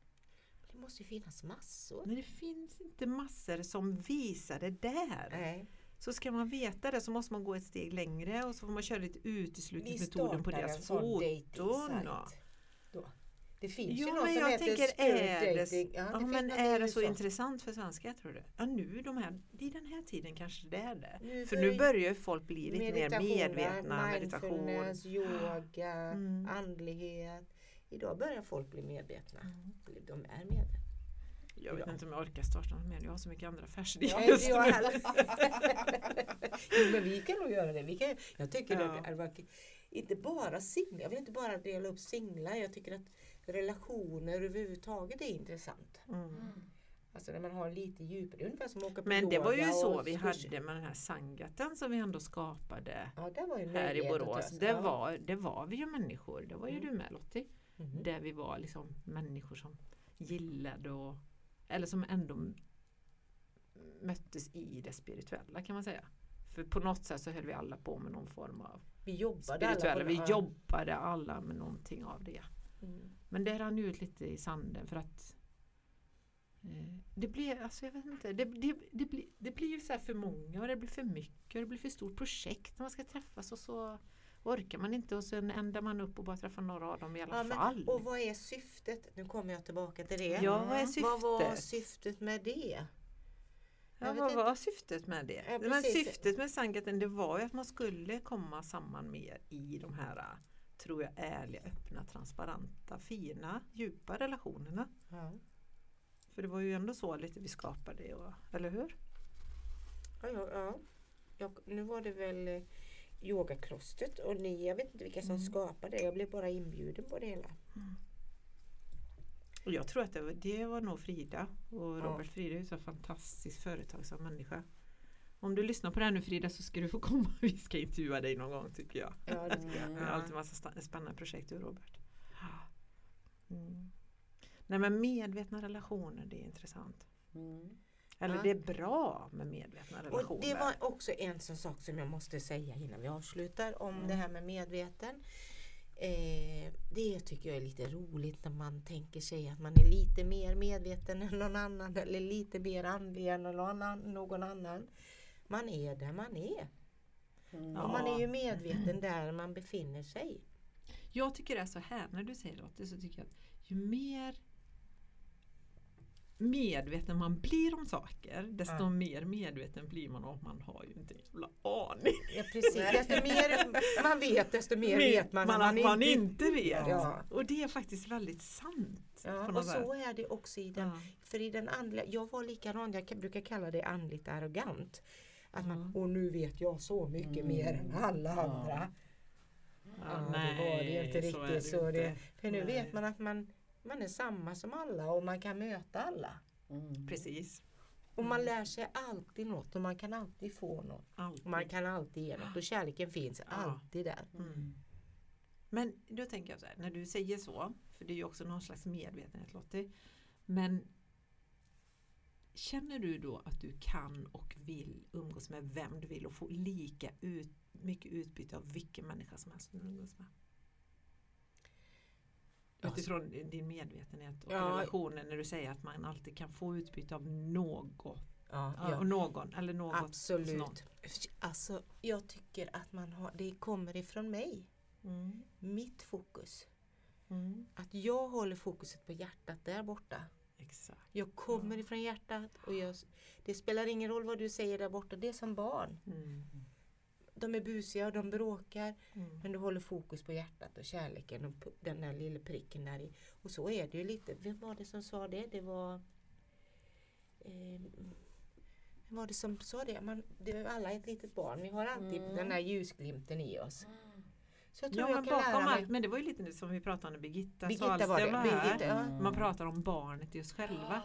Det måste ju finnas massor. Men det finns inte massor som visar det där. Nej. Så ska man veta det så måste man gå ett steg längre. Och så får man köra lite uteslutningsmetoden på deras foton. Det finns ju något som heter spirit dating. Ja, men är det så intressant för svenskar, tror du? Ja, nu i den här tiden kanske det är det. För nu börjar folk bli lite mer medvetna. Mindfulness, yoga, andlighet. Idag börjar folk bli medvetna. Mm. De är medvetna. Jag vet inte om jag orkar starta något mer. Jag har så mycket andra färser just nu. Men vi kan nog göra det. Jag tycker att det är inte bara singlar. Jag vill inte bara dela upp singlar. Jag tycker att relationer överhuvudtaget är intressant. Mm. Alltså när man har lite djupare. Ungefär som åka på yoga. Men det var ju så vi hade med den här sangaten som vi ändå skapade här i Borås. Det var vi ju människor. Det var ju du med, Lotte. Mm. Där vi var liksom människor som gillade och eller som ändå möttes i det spirituella, kan man säga. För på något sätt så höll vi alla på med någon form av spirituella. Vi jobbade alla med någonting av det. Mm. Men det rann ut lite i sanden för att det blir, alltså jag vet inte, det blir ju så här för många och det blir för mycket och det blir för stort projekt när man ska träffas och så orkar man inte och sen ändar man upp och bara träffar några av dem i alla fall. Och vad är syftet? Nu kommer jag tillbaka till det. Ja, vad är syftet? Vad var syftet med det? Ja, vad var syftet med det? Ja, men syftet med sangaten, det var ju att man skulle komma samman mer i de här, tror jag, ärliga, öppna, transparenta, fina, djupa relationerna. Ja. För det var ju ändå så lite vi skapade, eller hur? Ja. Nu var det väl yogaklostret och ni, jag vet inte vilka som skapade det. Jag blev bara inbjuden på det hela. Mm. Och jag tror att det var nog Frida och Robert. Frida är så fantastiskt företagsam människa. Om du lyssnar på det här nu, Frida, så ska du få komma. Vi ska intervjua dig någon gång, tycker jag. Ja, det ska jag. Det är alltid en massa spännande projekt ur Robert. Mm. Nej, men medvetna relationer, det är intressant. Mm. Eller det är bra med medvetna relationer. Och det var också en sån sak som jag måste säga innan vi avslutar om det här med medveten. Det tycker jag är lite roligt när man tänker sig att man är lite mer medveten än någon annan. Eller lite mer andlig än någon annan. Man är där man är. Mm. Och man är ju medveten där man befinner sig. Jag tycker det är så här, när du säger det så tycker jag att ju mer medveten man blir om saker, desto mer medveten blir man, och man har ju inte en jävla aning. Ja, precis. Desto mer man vet, desto mer vet man. Man inte vet. Ja. Och det är faktiskt väldigt sant. Ja, och så är det också i den. Ja. För i den andliga, jag var likadan, jag brukar kalla det andligt arrogant. Att man, och nu vet jag så mycket mer än alla andra. Ja, nej, det var det inte riktigt så. Det, för nu vet man att man är samma som alla och man kan möta alla. Mm. Precis. Och man lär sig alltid något och man kan alltid få något. Alltid. Man kan alltid ge något och kärleken finns alltid där. Mm. Men då tänker jag så här, när du säger så, för det är ju också någon slags medvetenhet, Lotte, men känner du då att du kan och vill umgås med vem du vill och få lika mycket utbyte av vilken människa som helst du umgås med? Utifrån din medvetenhet och relationen, när du säger att man alltid kan få utbyte av någon eller något. Absolut. Någon. Alltså, jag tycker att det kommer ifrån mig. Mm. Mitt fokus. Mm. Att jag håller fokuset på hjärtat där borta. Exakt. Jag kommer ifrån hjärtat och det spelar ingen roll vad du säger där borta. Det är som barn. Mm. De är busiga och de bråkar. Mm. Men du håller fokus på hjärtat och kärleken och den där lilla pricken där i. Och så är det ju lite. Vem var det som sa det? Det var... vem var det som sa det? Det är alla ett litet barn. Vi har alltid den där ljusglimten i oss. Mm. Så jag tror jag kan lära mig. Men det var ju lite det som vi pratade om Birgitta var det. Man pratar om barnet just själva.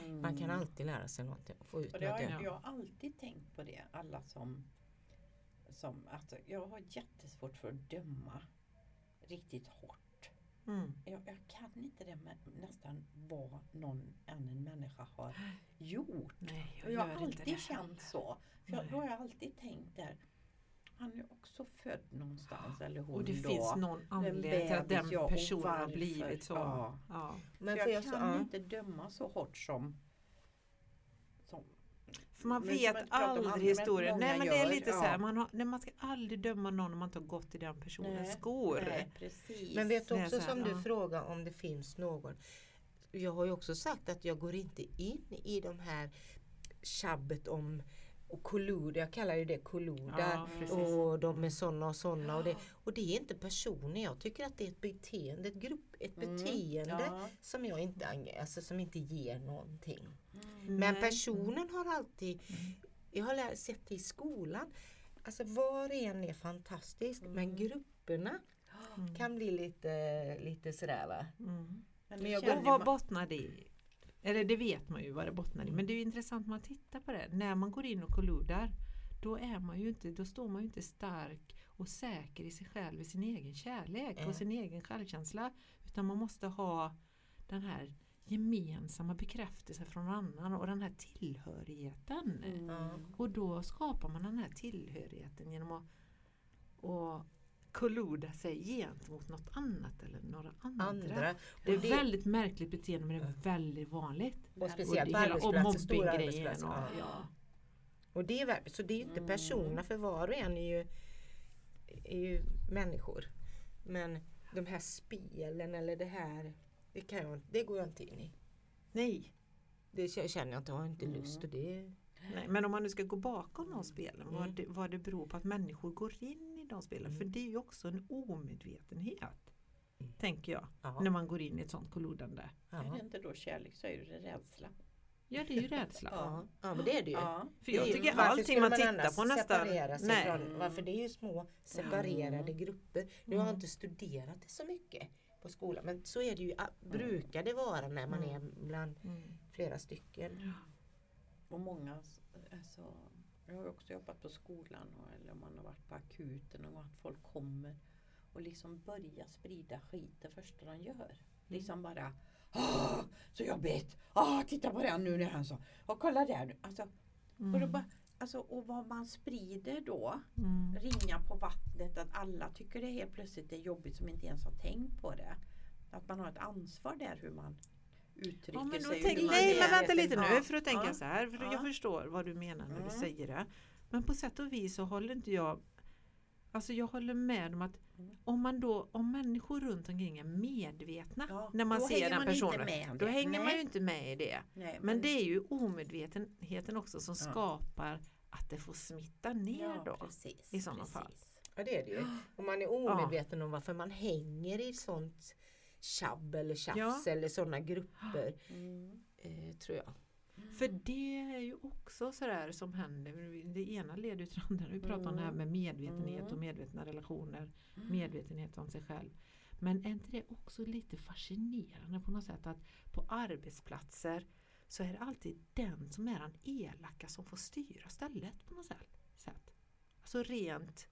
Mm. Man kan alltid lära sig någonting. Få ut och det har jag har alltid tänkt på det. Alla som att jag har jättesvårt för att döma riktigt hårt. Mm. Jag kan inte det med nästan vad någon annan människa har gjort. Nej, jag har alltid känt så. Då har jag alltid tänkt där. Han är också född någonstans. Eller hon och det finns någon anledning till att den personen har blivit så. Ja. Ja. Men så jag kan inte döma så hårt som För man vet aldrig historien. Nej, men det är lite så här. Man ska aldrig döma någon om man inte har gått i den personens skor. Nej, precis. Men vet också här, som du frågar om det finns någon. Jag har ju också sagt att jag går inte in i de här tjabbet om och kolluder, jag kallar ju det kolluder, och de är sådana och sådana, och det är inte personer. Jag tycker att det är ett beteende, ett beteende som jag inte som inte ger någonting. Men personen har alltid, jag har sett det i skolan, alltså var en är fantastisk, men grupperna kan bli lite sådär, va? Men jag var bottnad i. Eller det vet man ju vad det bottnar i. Men det är ju intressant när man tittar på det. När man går in och kolludar, då står man ju inte stark och säker i sig själv, i sin egen kärlek och sin egen självkänsla. Utan man måste ha den här gemensamma bekräftelsen från annan och den här tillhörigheten. Och då skapar man den här tillhörigheten genom att kolluda sig gentemot något annat eller några andra. Det är väldigt märkligt beteende, men det är väldigt vanligt. Och speciellt stora arbetsplatser. Och det är, så det är ju inte personer, för var och en är ju människor. Men de här spelen eller det här, det går jag inte in i. Nej. Det känner jag inte, jag har inte lust, och det. Nej, men om man nu ska gå bakom de spelen, vad det beror på att människor går in i de spelen. För det är ju också en omedvetenhet, tänker jag, när man går in i ett sånt kollodande. Är det inte då kärlek, så är det rädsla. Ja, det är ju rädsla. Ja, men det är det ju. Ja. För jag tycker allting man tittar på nästan. Varför det är ju små separerade grupper. Nu har jag inte studerat det så mycket på skolan, men så är det ju, brukar det vara när man är bland flera stycken. Ja. Och många, alltså, jag har också jobbat på skolan, eller man har varit på akuten, och att folk kommer och liksom börjar sprida skit det första de gör. Liksom bara, så jobbigt, titta på den nu när han sa, och kolla där nu. Alltså, och då bara, och vad man sprider då, ringa på vattnet, att alla tycker det helt plötsligt är jobbigt som inte ens har tänkt på det. Att man har ett ansvar där hur man uttrycker sig. Nej, men vänta lite nu, för att tänka så här, för jag förstår vad du menar när du säger det. Men på sätt och vis så håller inte jag, alltså jag håller med om att om människor runt omkring är medvetna när man ser den personen, då hänger man ju inte med i det. Nej, men det är ju omedvetenheten också som skapar att det får smitta ner då, i sådana fall. Ja, det är det ju. Om man är omedveten om varför man hänger i sånt tjabb eller tjafs eller sådana grupper, tror jag. För det är ju också sådär som händer. Det ena leder ut till det andra. Vi pratar om det här med medvetenhet och medvetna relationer, medvetenhet om sig själv. Men är inte det också lite fascinerande på något sätt, att på arbetsplatser så är det alltid den som är den elaka som får styra stället på något sätt. Alltså rent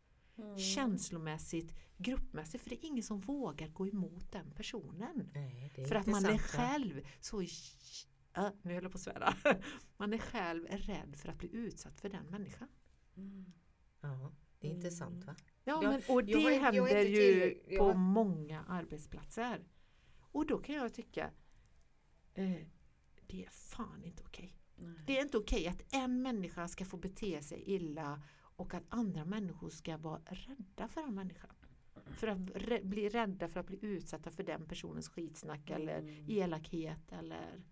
känslomässigt, gruppmässigt, för det är ingen som vågar gå emot den personen. Nej, för att man är själv så nu håller jag på att svära. Man är själv rädd för att bli utsatt för den människan. Ja, det är intressant, va? Ja, men, och det händer ju på många arbetsplatser. Och då kan jag tycka det är fan inte okej. Det är inte okej att en människa ska få bete sig illa och att andra människor ska vara rädda för den människan. För att bli rädda för att bli utsatta för den personens skitsnack eller elakhet eller.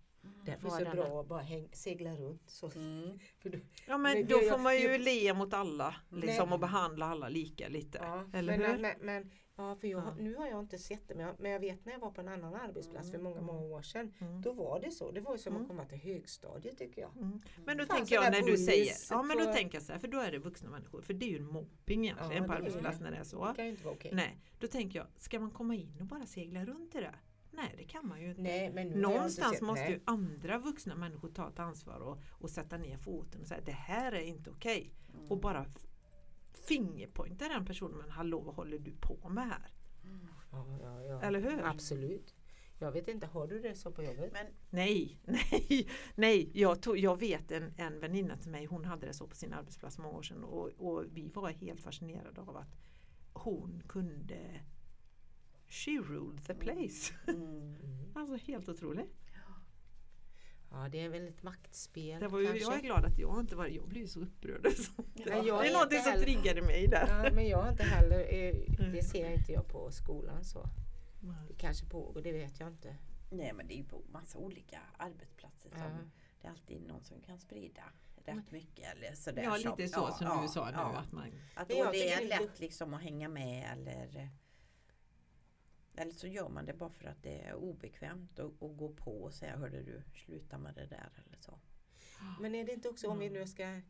Därför är det så bra att bara segla runt. Så. För då, men då får man ju le mot alla liksom, och behandla alla lika lite. Ja, eller hur? Nu har jag inte sett det, men jag vet när jag var på en annan arbetsplats för många år sedan, då var det så. Det var ju som att komma till högstadiet, tycker jag. Men då tänker jag när du säger, men då tänker jag så här, för då är det vuxna människor, för det är ju en mobbing egentligen på arbetsplatsen när det är så. Det kan ju inte vara okej. Nej, då tänker jag, ska man komma in och bara segla runt i det? Nej, det kan man ju inte. Nej, men någonstans måste ju andra vuxna människor ta ett ansvar och sätta ner foten och säga, det här är inte okej. Och bara fingerpointa den personen, men hallå, vad håller du på med här? Ja. Eller hur? Absolut. Jag vet inte, har du det så på jobbet? Men nej. Jag vet en väninna till mig, hon hade det så på sin arbetsplats många år sedan, och vi var helt fascinerade av att hon kunde. She ruled the place. Alltså helt otroligt. Ja, det är väl ett maktspel. Det var ju, jag är glad att jag inte var, jag blev så upprörd. Det är någonting som triggade mig där. Ja, men jag har inte heller, det ser jag inte jag på skolan så. Det kanske pågår, det vet jag inte. Nej, men det är ju på massa olika arbetsplatser som det är alltid någon som kan sprida rätt mycket. Eller sådär, ja, lite så som du sa nu. Ja. Att, man... att det är lätt liksom att hänga med eller så gör man det bara för att det är obekvämt att gå på och säga, hörde du, sluta med det där eller så. Men är det inte också om vi nu ska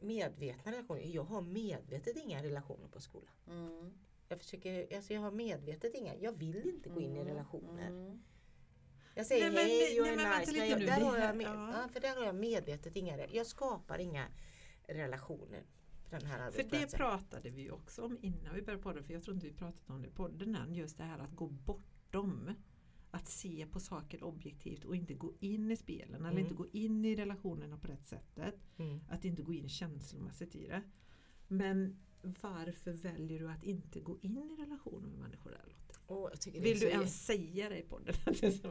medvetna relationer? Jag har medvetet inga relationer på skolan. Mm. Jag försöker, alltså jag har medvetet inga, jag vill inte gå in i relationer. Mm. Jag säger hej och nej, för där har jag medvetet inga, jag skapar inga relationer. För det pratade vi också om innan vi började podden, för jag tror inte vi pratade om det i podden än, just det här att gå bortom, att se på saker objektivt och inte gå in i spelen eller inte gå in i relationerna på rätt sättet, att inte gå in känslomässigt i det. Men varför väljer du att inte gå in i relationer med människor där, Lotte? Vill du ens säga det i podden?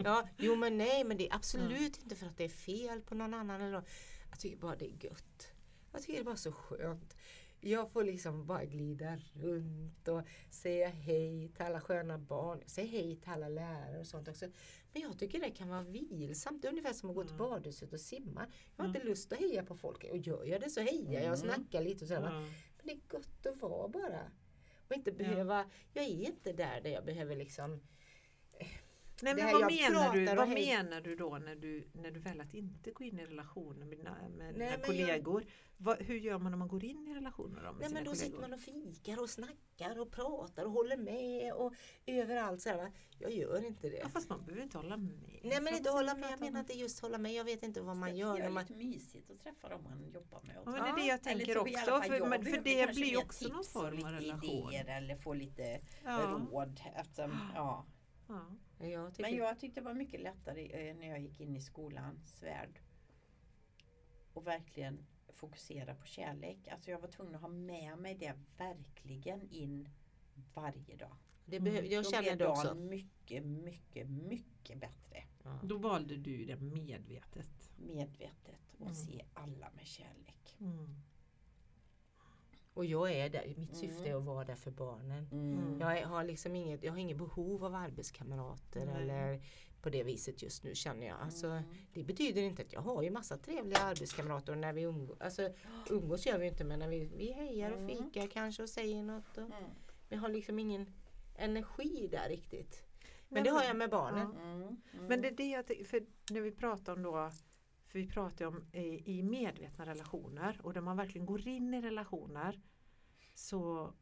Ja, jo men nej, men det är absolut inte för att det är fel på någon annan eller något. Jag tycker bara det är gött. Jag tycker det var så skönt. Jag får liksom bara glida runt och säga hej till alla sköna barn. Säga hej till alla lärare och sånt också. Men jag tycker det kan vara vilsamt. Det är ungefär som att gå till badhuset och simma. Jag har inte lust att heja på folk. Och gör jag det så hejar jag och snackar lite och sådär. Men det är gott att vara bara. Och inte behöva... Jag är inte där jag behöver liksom... Nej, men vad menar du då när du väljer att inte gå in i relationer med kollegor? Hur gör man när man går in i relationer med sina kollegor? Sitter man och fikar och snackar och pratar och håller med och överallt så här, va? Jag gör inte det. Ja, fast man behöver inte hålla med. Nej, men inte hålla med. Jag menar inte just hålla med. Jag vet inte vad man gör. Det är lite mysigt att träffa dem man jobbar med. Ja, men det är det jag tänker också. För det blir också någon form av relation. Eller få lite råd. Men jag tyckte det var mycket lättare när jag gick in i skolans värld och verkligen fokusera på kärlek. Alltså jag var tvungen att ha med mig det verkligen in varje dag. Jag känner det också. Då blev dagen mycket, mycket, mycket bättre. Ja. Då valde du det medvetet. Medvetet och se alla med kärlek. Mm. Och jag är där, mitt syfte är att vara där för barnen. Mm. Jag har inget behov av arbetskamrater eller på det viset just nu känner jag. Alltså, det betyder inte att jag har ju massa trevliga arbetskamrater när vi umgås. Alltså, umgås gör vi inte, men när vi hejar och fikar kanske och säger något. Och, men jag har liksom ingen energi där riktigt. Men det har jag med barnen. Ja. Men det är det jag för när vi pratar om då... För vi pratar om i medvetna relationer. Och när man verkligen går in i relationer. Så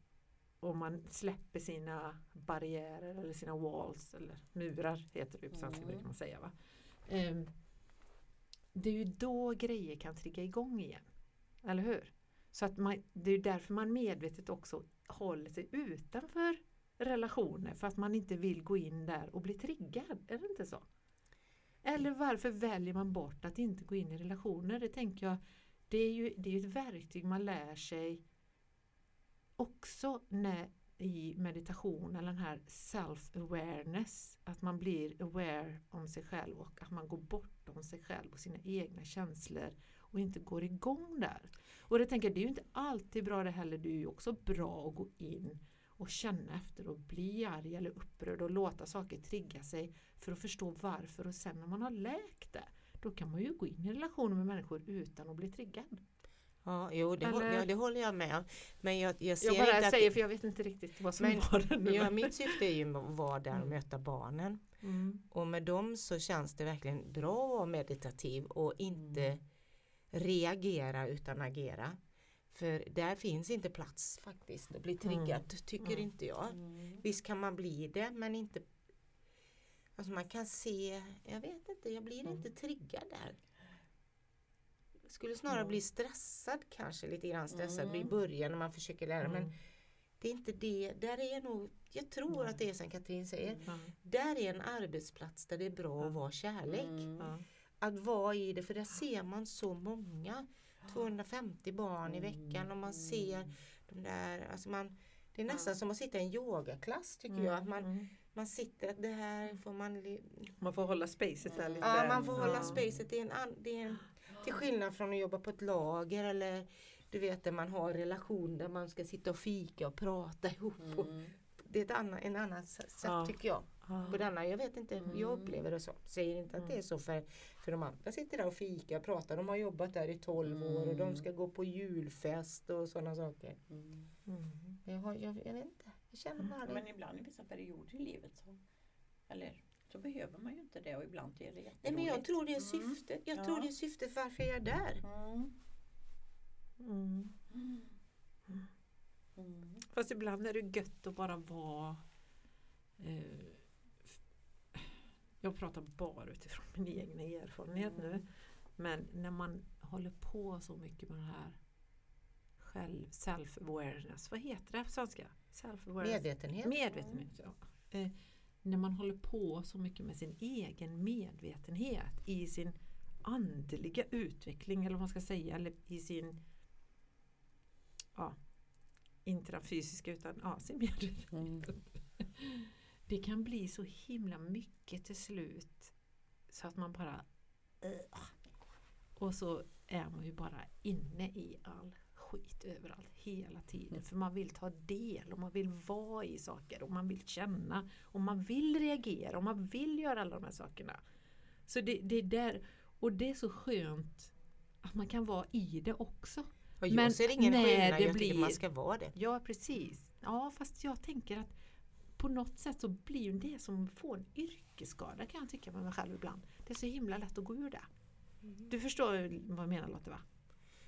om man släpper sina barriärer. Eller sina walls. Eller murar heter det på svenska brukar man säga, va? Det är ju då grejer kan trigga igång igen. Eller hur? Så att det är därför man medvetet också håller sig utanför relationer. För att man inte vill gå in där och bli triggad. Är det inte så? Eller varför väljer man bort att inte gå in i relationer? Det tänker jag, det är ju ett verktyg man lär sig också i meditation eller den här self-awareness. Att man blir aware om sig själv och att man går bortom sig själv och sina egna känslor och inte går igång där. Och det tänker jag, det är ju inte alltid bra det heller. Det är ju också bra att gå in och känna efter och bli arg eller upprörd och låta saker trigga sig för att förstå varför. Och sen när man har läkt det, då kan man ju gå in i relationer med människor utan att bli triggad. Ja, det håller jag med. Men jag ser jag bara inte säger, för jag vet inte riktigt vad som var det. Ja, mitt syfte är ju att vara där och möta barnen. Mm. Och med dem så känns det verkligen bra att vara meditativ och inte reagera utan agera. För där finns inte plats faktiskt att bli triggad, tycker inte jag. Mm. Visst kan man bli det, men inte... Alltså man kan se... Jag vet inte, jag blir inte triggad där. Jag skulle snarare bli stressad kanske, lite grann stressad i början när man försöker lära. Men det är inte det. Där är nog... Jag tror att det är som Katrin säger. Mm. Där är en arbetsplats där det är bra att vara kärlek. Mm. Att vara i det, för där ser man så många... 250 barn i veckan och man ser de där, alltså det är nästan som att sitta i en yogaklass tycker jag, att man man sitter, det här får man... Man får hålla spacet där lite. Ja, man får hålla spacet. Det är till skillnad från att jobba på ett lager eller du vet där man har relation där man ska sitta och fika och prata ihop. Och, det är en annan sätt tycker jag. På denna, jag vet inte, jag upplever det så. Säger inte att det är så för de andra sitter där och fika och pratar. De har jobbat där i 12 år och de ska gå på julfest och sådana saker. Jag vet inte. Jag känner bara det. Men ibland i vissa perioder i livet så behöver man ju inte det och ibland är det jätteroligt. Nej, men jag tror det är syftet. Jag tror det är syftet varför jag är där. Fast ibland är det gött att bara vara... jag pratar bara utifrån min egna erfarenhet nu. Men när man håller på så mycket med det här self-awareness. Vad heter det på svenska? Medvetenhet. Medvetenhet, ja. När man håller på så mycket med sin egen medvetenhet i sin andliga utveckling eller vad man ska säga, eller i sin inte den fysiska utan sin medvetenhet. Det kan bli så himla mycket till slut så att man bara och så är man ju bara inne i all skit överallt hela tiden. För man vill ta del och man vill vara i saker och man vill känna och man vill reagera och man vill göra alla de här sakerna. Så det är där, och det är så skönt att man kan vara i det också. Och jag ser ingen skillnad, jag tycker man ska vara det. Ja, precis. Ja, fast jag tänker att på något sätt så blir det som får en yrkesskada kan jag tycka med mig själv ibland. Det är så himla lätt att gå ur det. Du förstår vad jag menar, Lotte, va?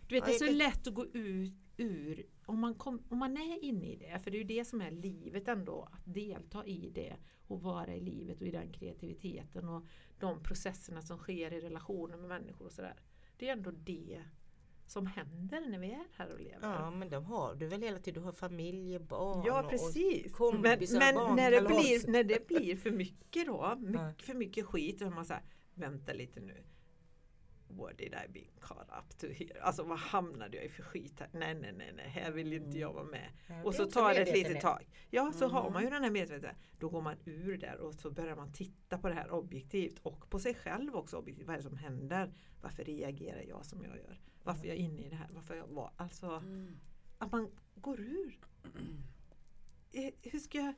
Du vet, det är så lätt att gå ut ur om man är inne i det. För det är ju det som är livet ändå. Att delta i det och vara i livet och i den kreativiteten och de processerna som sker i relationer med människor och sådär. Det är ändå det som händer när vi är här och lever. Ja, men de har du väl hela tiden. Du har familj, barn. Ja, precis. Och kompisar, men när det blir för mycket då. För mycket skit. Och man säger, vänta lite nu. What did I be caught up to here? Alltså, vad hamnade jag i för skit här? Nej. Här vill inte jag vara med. Och så tar det ett litet tag. Ja, så har man ju den här medvetenheten. Då går man ur där och så börjar man titta på det här objektivt. Och på sig själv också objektivt. Vad är det som händer? Varför reagerar jag som jag gör? Varför jag är inne i det här? Varför jag var? Alltså, att man går ur. Hur ska jag...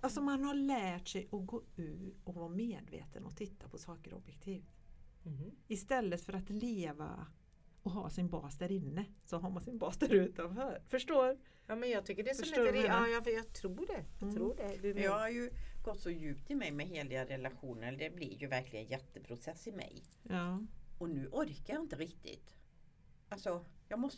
Alltså, man har lärt sig att gå ur och vara medveten och titta på saker objektivt. Istället för att leva och ha sin bas där inne så har man sin bas där utanför. Förstår? Ja, men jag tycker det är så lite jag tror det. Jag tror det. Jag har ju gått så djupt i mig med heliga relationer. Det blir ju verkligen en jätteprocess i mig. Ja. Och nu orkar jag inte riktigt. Alltså, jag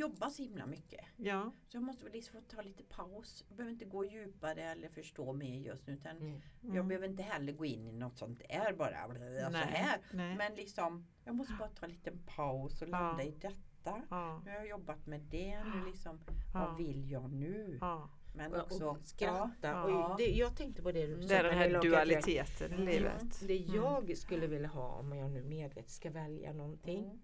jobbar så himla mycket. Ja. Så jag måste väl liksom få ta lite paus. Jag behöver inte gå djupare eller förstå mer just nu. Utan jag behöver inte heller gå in i något sånt där bara. Nej. Men liksom, jag måste bara ta lite paus och landa i detta. Nu har jag jobbat med det. Nu liksom, vad vill jag nu? Men också och skratta. Och jag tänkte på det du sa. Det är den här dualiteten i livet. Det jag skulle vilja ha om jag nu medvetet ska välja någonting.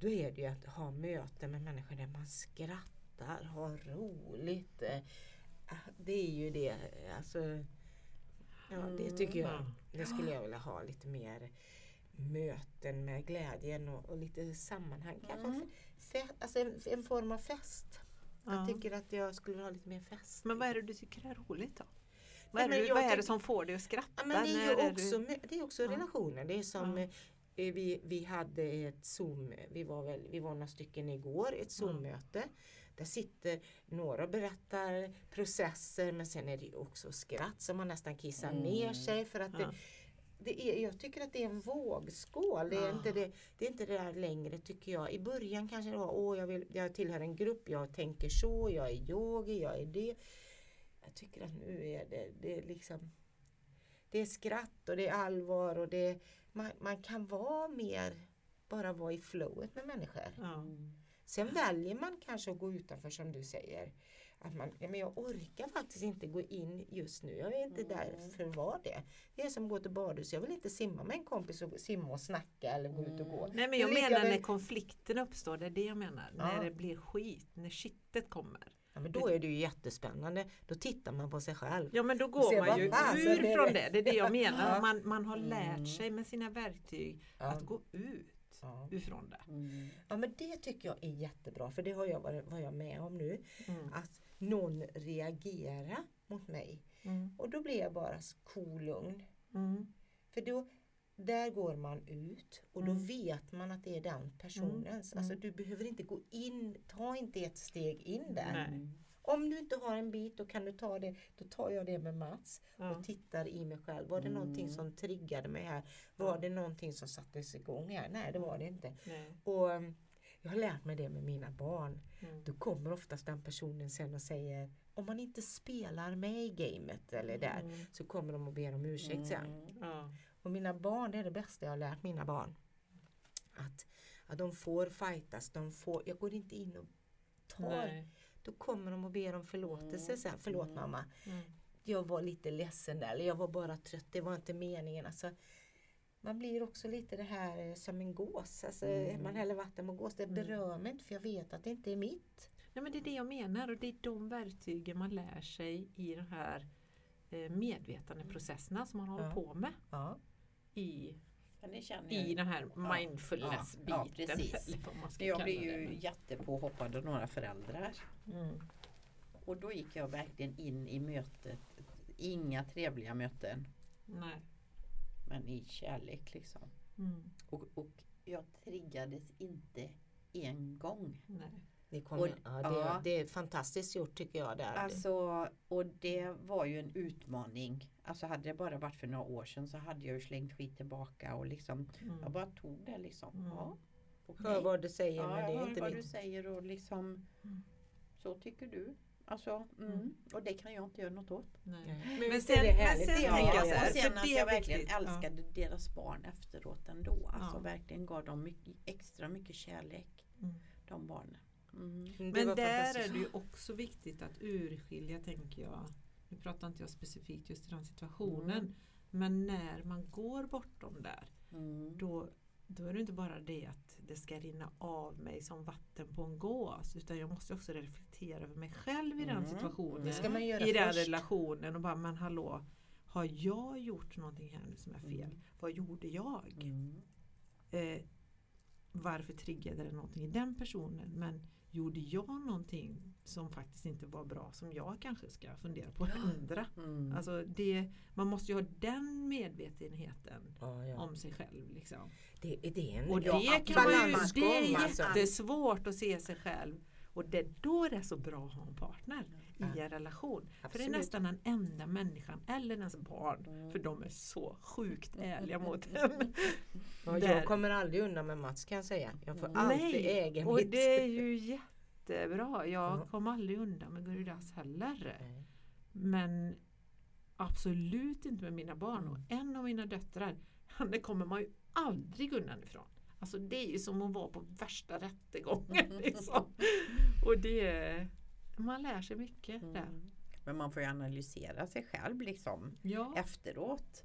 Då är det ju att ha möten med människor där man skrattar, har roligt. Det är ju det. Alltså, det tycker jag. Det skulle jag vilja ha lite mer möten med glädjen och lite sammanhang. Alltså en form av fest. Jag tycker att jag skulle ha lite mer fest. Men vad är det du tycker är roligt då? Vad är det som får dig att skratta? Men det är ju också relationer. Det är som... Vi hade ett Zoom, vi var några stycken igår, ett Zoom-möte. Där sitter några och berättar processer, men sen är det också skratt som man nästan kissar ner sig för att jag tycker att det är en vågskål. Det är inte det där längre tycker jag. I början kanske det var, jag tillhör en grupp, jag tänker så, jag är yogi, jag är det. Jag tycker att nu är det är liksom... Det är skratt och det är allvar och det är, man kan vara mer, bara vara i flowet med människor. Sen väljer man kanske att gå utanför som du säger. Att men jag orkar faktiskt inte gå in just nu. Jag är inte där för att vara det. Det är som att gå till badhus. Jag vill inte simma med en kompis och simma och snacka eller gå ut och gå. Nej, men jag menar när konflikten uppstår, det är det jag menar. När det blir skit, när kittet kommer. Ja, men då är det ju jättespännande. Då tittar man på sig själv. Ja, men då går man ju ur från det. Det är det jag menar. Ja. Man har lärt sig med sina verktyg att gå ut ifrån det. Mm. Ja, men det tycker jag är jättebra. För det har jag varit med om nu. Mm. Att någon reagerar mot mig. Mm. Och då blir jag bara kolugn. Mm. För då... Där går man ut och då vet man att det är den personens. Alltså du behöver inte gå in, ta inte ett steg in där. Nej. Om du inte har en bit, då kan du ta det. Då tar jag det med Mats och tittar i mig själv. Var det någonting som triggade mig här? Var det någonting som sattes igång här? Nej, det var det inte. Nej. Och jag har lärt mig det med mina barn. Mm. Då kommer oftast den personen sen och säger... Om man inte spelar med i gamet eller där så kommer de att be om ursäkt sen. Ja. Och mina barn, det är det bästa jag har lärt mina barn. Att de får fightas, jag går inte in och tar. Nej. Då kommer de att be om förlåtelse sen. Förlåt mamma, jag var lite ledsen där, eller jag var bara trött, det var inte meningen. Alltså, man blir också lite det här som en gås. Alltså, man häller vatten på gås, det berör mig inte för jag vet att det inte är mitt. Nej, men det är det jag menar, och det är de verktygen man lär sig i de här medvetandeprocesserna som man håller på med i den här mindfulness-biten. Ja, precis. Jag blev ju jättepåhoppad av några föräldrar. Mm. Och då gick jag verkligen in i mötet. Inga trevliga möten. Nej. Men i kärlek liksom. Mm. Och jag triggades inte en gång. Nej. Det är fantastiskt gjort tycker jag där. Alltså, och det var ju en utmaning. Alltså hade det bara varit för några år sedan så hade jag ju slängt skit tillbaka och liksom jag bara tog det liksom. Mm. Ja. Okay. Hör vad du säger, men det är inte vad du säger och liksom så tycker du. Alltså, och det kan jag inte göra något åt. Nej. Men sen det är härligt. Sen att jag verkligen älskade deras barn efteråt ändå. Alltså verkligen gav dem extra mycket kärlek. Mm. De barnen. Mm. Men där är det ju också viktigt att urskilja, tänker jag. Nu pratar inte jag specifikt just i den situationen. Mm. Men när man går bortom där, då är det inte bara det att det ska rinna av mig som vatten på en gås. Utan jag måste också reflektera över mig själv i den situationen. Det ska man göra i den relationen. Och bara, men hallå, har jag gjort någonting här nu som är fel? Vad gjorde jag? Varför triggade det någonting i den personen? Men gjorde jag någonting som faktiskt inte var bra, som jag kanske ska fundera på att ändra? Mm. Alltså man måste ju ha den medvetenheten om sig själv. Liksom. Det är jättesvårt att se sig själv. Och då är det så bra att ha en partner i en relation. Absolut. För det är nästan den enda människan eller ens barn. För de är så sjukt ärliga mot en. Jag kommer aldrig undan med Mats, kan jag säga. Jag får alltid egen och mitt. Det är ju jättebra. Jag kommer aldrig undan med Gurudas heller. Mm. Men absolut inte med mina barn. Och en av mina döttrar, det kommer man ju aldrig undan ifrån. Alltså det är ju som att vara på värsta rättegången liksom. Och det, man lär sig mycket där. Men man får ju analysera sig själv liksom efteråt.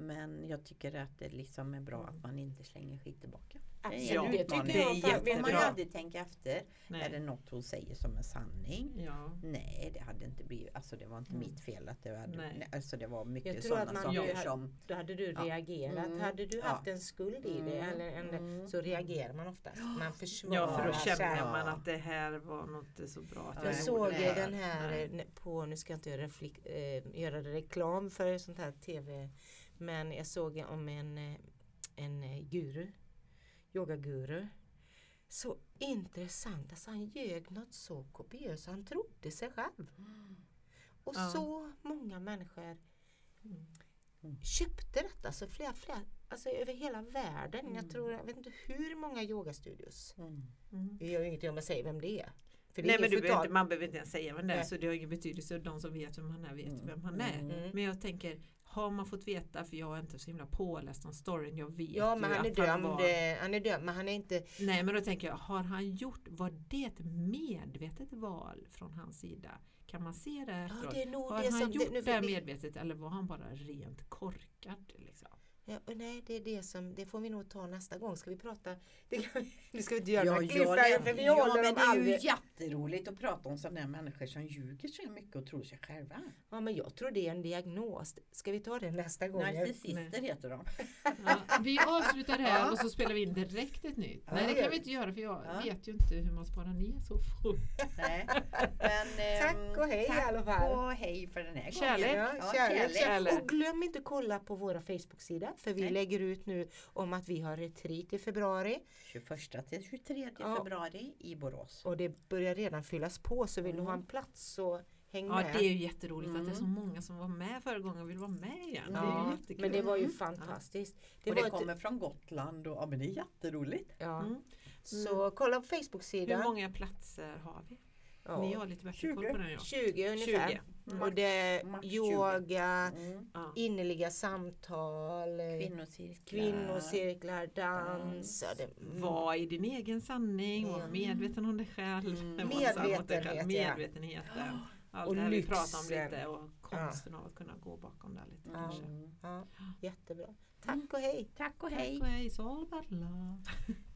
Men jag tycker att det liksom är bra att man inte slänger skit tillbaka. Absolut, det tycker jag. Vill man ju aldrig tänka efter. Nej. Är det något hon säger som en sanning? Ja. Nej, det hade inte blivit. Alltså det var inte mitt fel att det hade. Alltså det var mycket sådana saker som. Då hade du reagerat. Hade du haft en skuld i det eller så reagerar man oftast. Man försvarar. Ja, för då känner man att det här var något så bra. Jag såg den här på. Nu ska jag inte göra reklam för sånt här tv. Men jag såg om en guru, yogaguru, så intressant. Alltså han ljög något så kopiöst, han trodde sig själv. Och så många människor köpte detta, alltså flera, alltså över hela världen. Jag vet inte hur många yogastudios. Jag gör ingenting om jag säger vem det är. Nej, men man behöver inte ens säga vem det är, så det har ingen betydelse. De som vet vem han är vet vem han är. Men jag tänker, har man fått veta, för jag är inte så himla påläst om storyn, jag vet men han är dömd, han är dömd, men han är inte... Nej, men då tänker jag, har han gjort, var det ett medvetet val från hans sida? Kan man se det efteråt? Ja, det är nog har det han som gjort det medvetet, eller var han bara rent korkad liksom? Ja, och nej, det är det som, det får vi nog ta nästa gång. Ska vi prata? Nu ska vi inte göra några klippar, för vi håller dem aldrig. Det är ju jätteroligt att prata om sådana människor som ljuger så mycket och tror sig själva. Ja, men jag tror det är en diagnos. Ska vi ta det nästa gång? Narcissister heter de. Ja, vi avslutar här och så spelar vi in direkt ett nytt. Ja, nej, det kan vi inte göra, för jag vet ju inte hur man sparar ner så fort. Nej. Men, tack och hej i alla fall. Tack och hej för den här kärlek. Gången. Ja, kärlek. Och glöm inte att kolla på våra Facebook-sida. För vi lägger ut nu om att vi har retreat i februari. 21 till 23 februari i Borås. Och det börjar redan fyllas på, så vill du ha en plats så häng med. Ja, det är ju jätteroligt att det är så många som var med förra gången och vill vara med igen. Ja, det är men det var ju fantastiskt. Det och var det kommer från Gotland och men det är jätteroligt. Ja. Mm. Så kolla på Facebook-sidan. Hur många platser har vi? Ja. Ni har lite bättre koll på den än jag. 20 ungefär. 20. Mm. Och det Mars, yoga, innerliga samtal, kvinnocirklar, dans. Vad är din egen sanning? Var medveten om dig själv. Medvetenhet. Ja. Allt och det här vi pratar om lite. Och konsten av att kunna gå bakom det lite kanske. Ja. Jättebra. Tack och hej. Tack och hej. Tack och hej. It's all about love.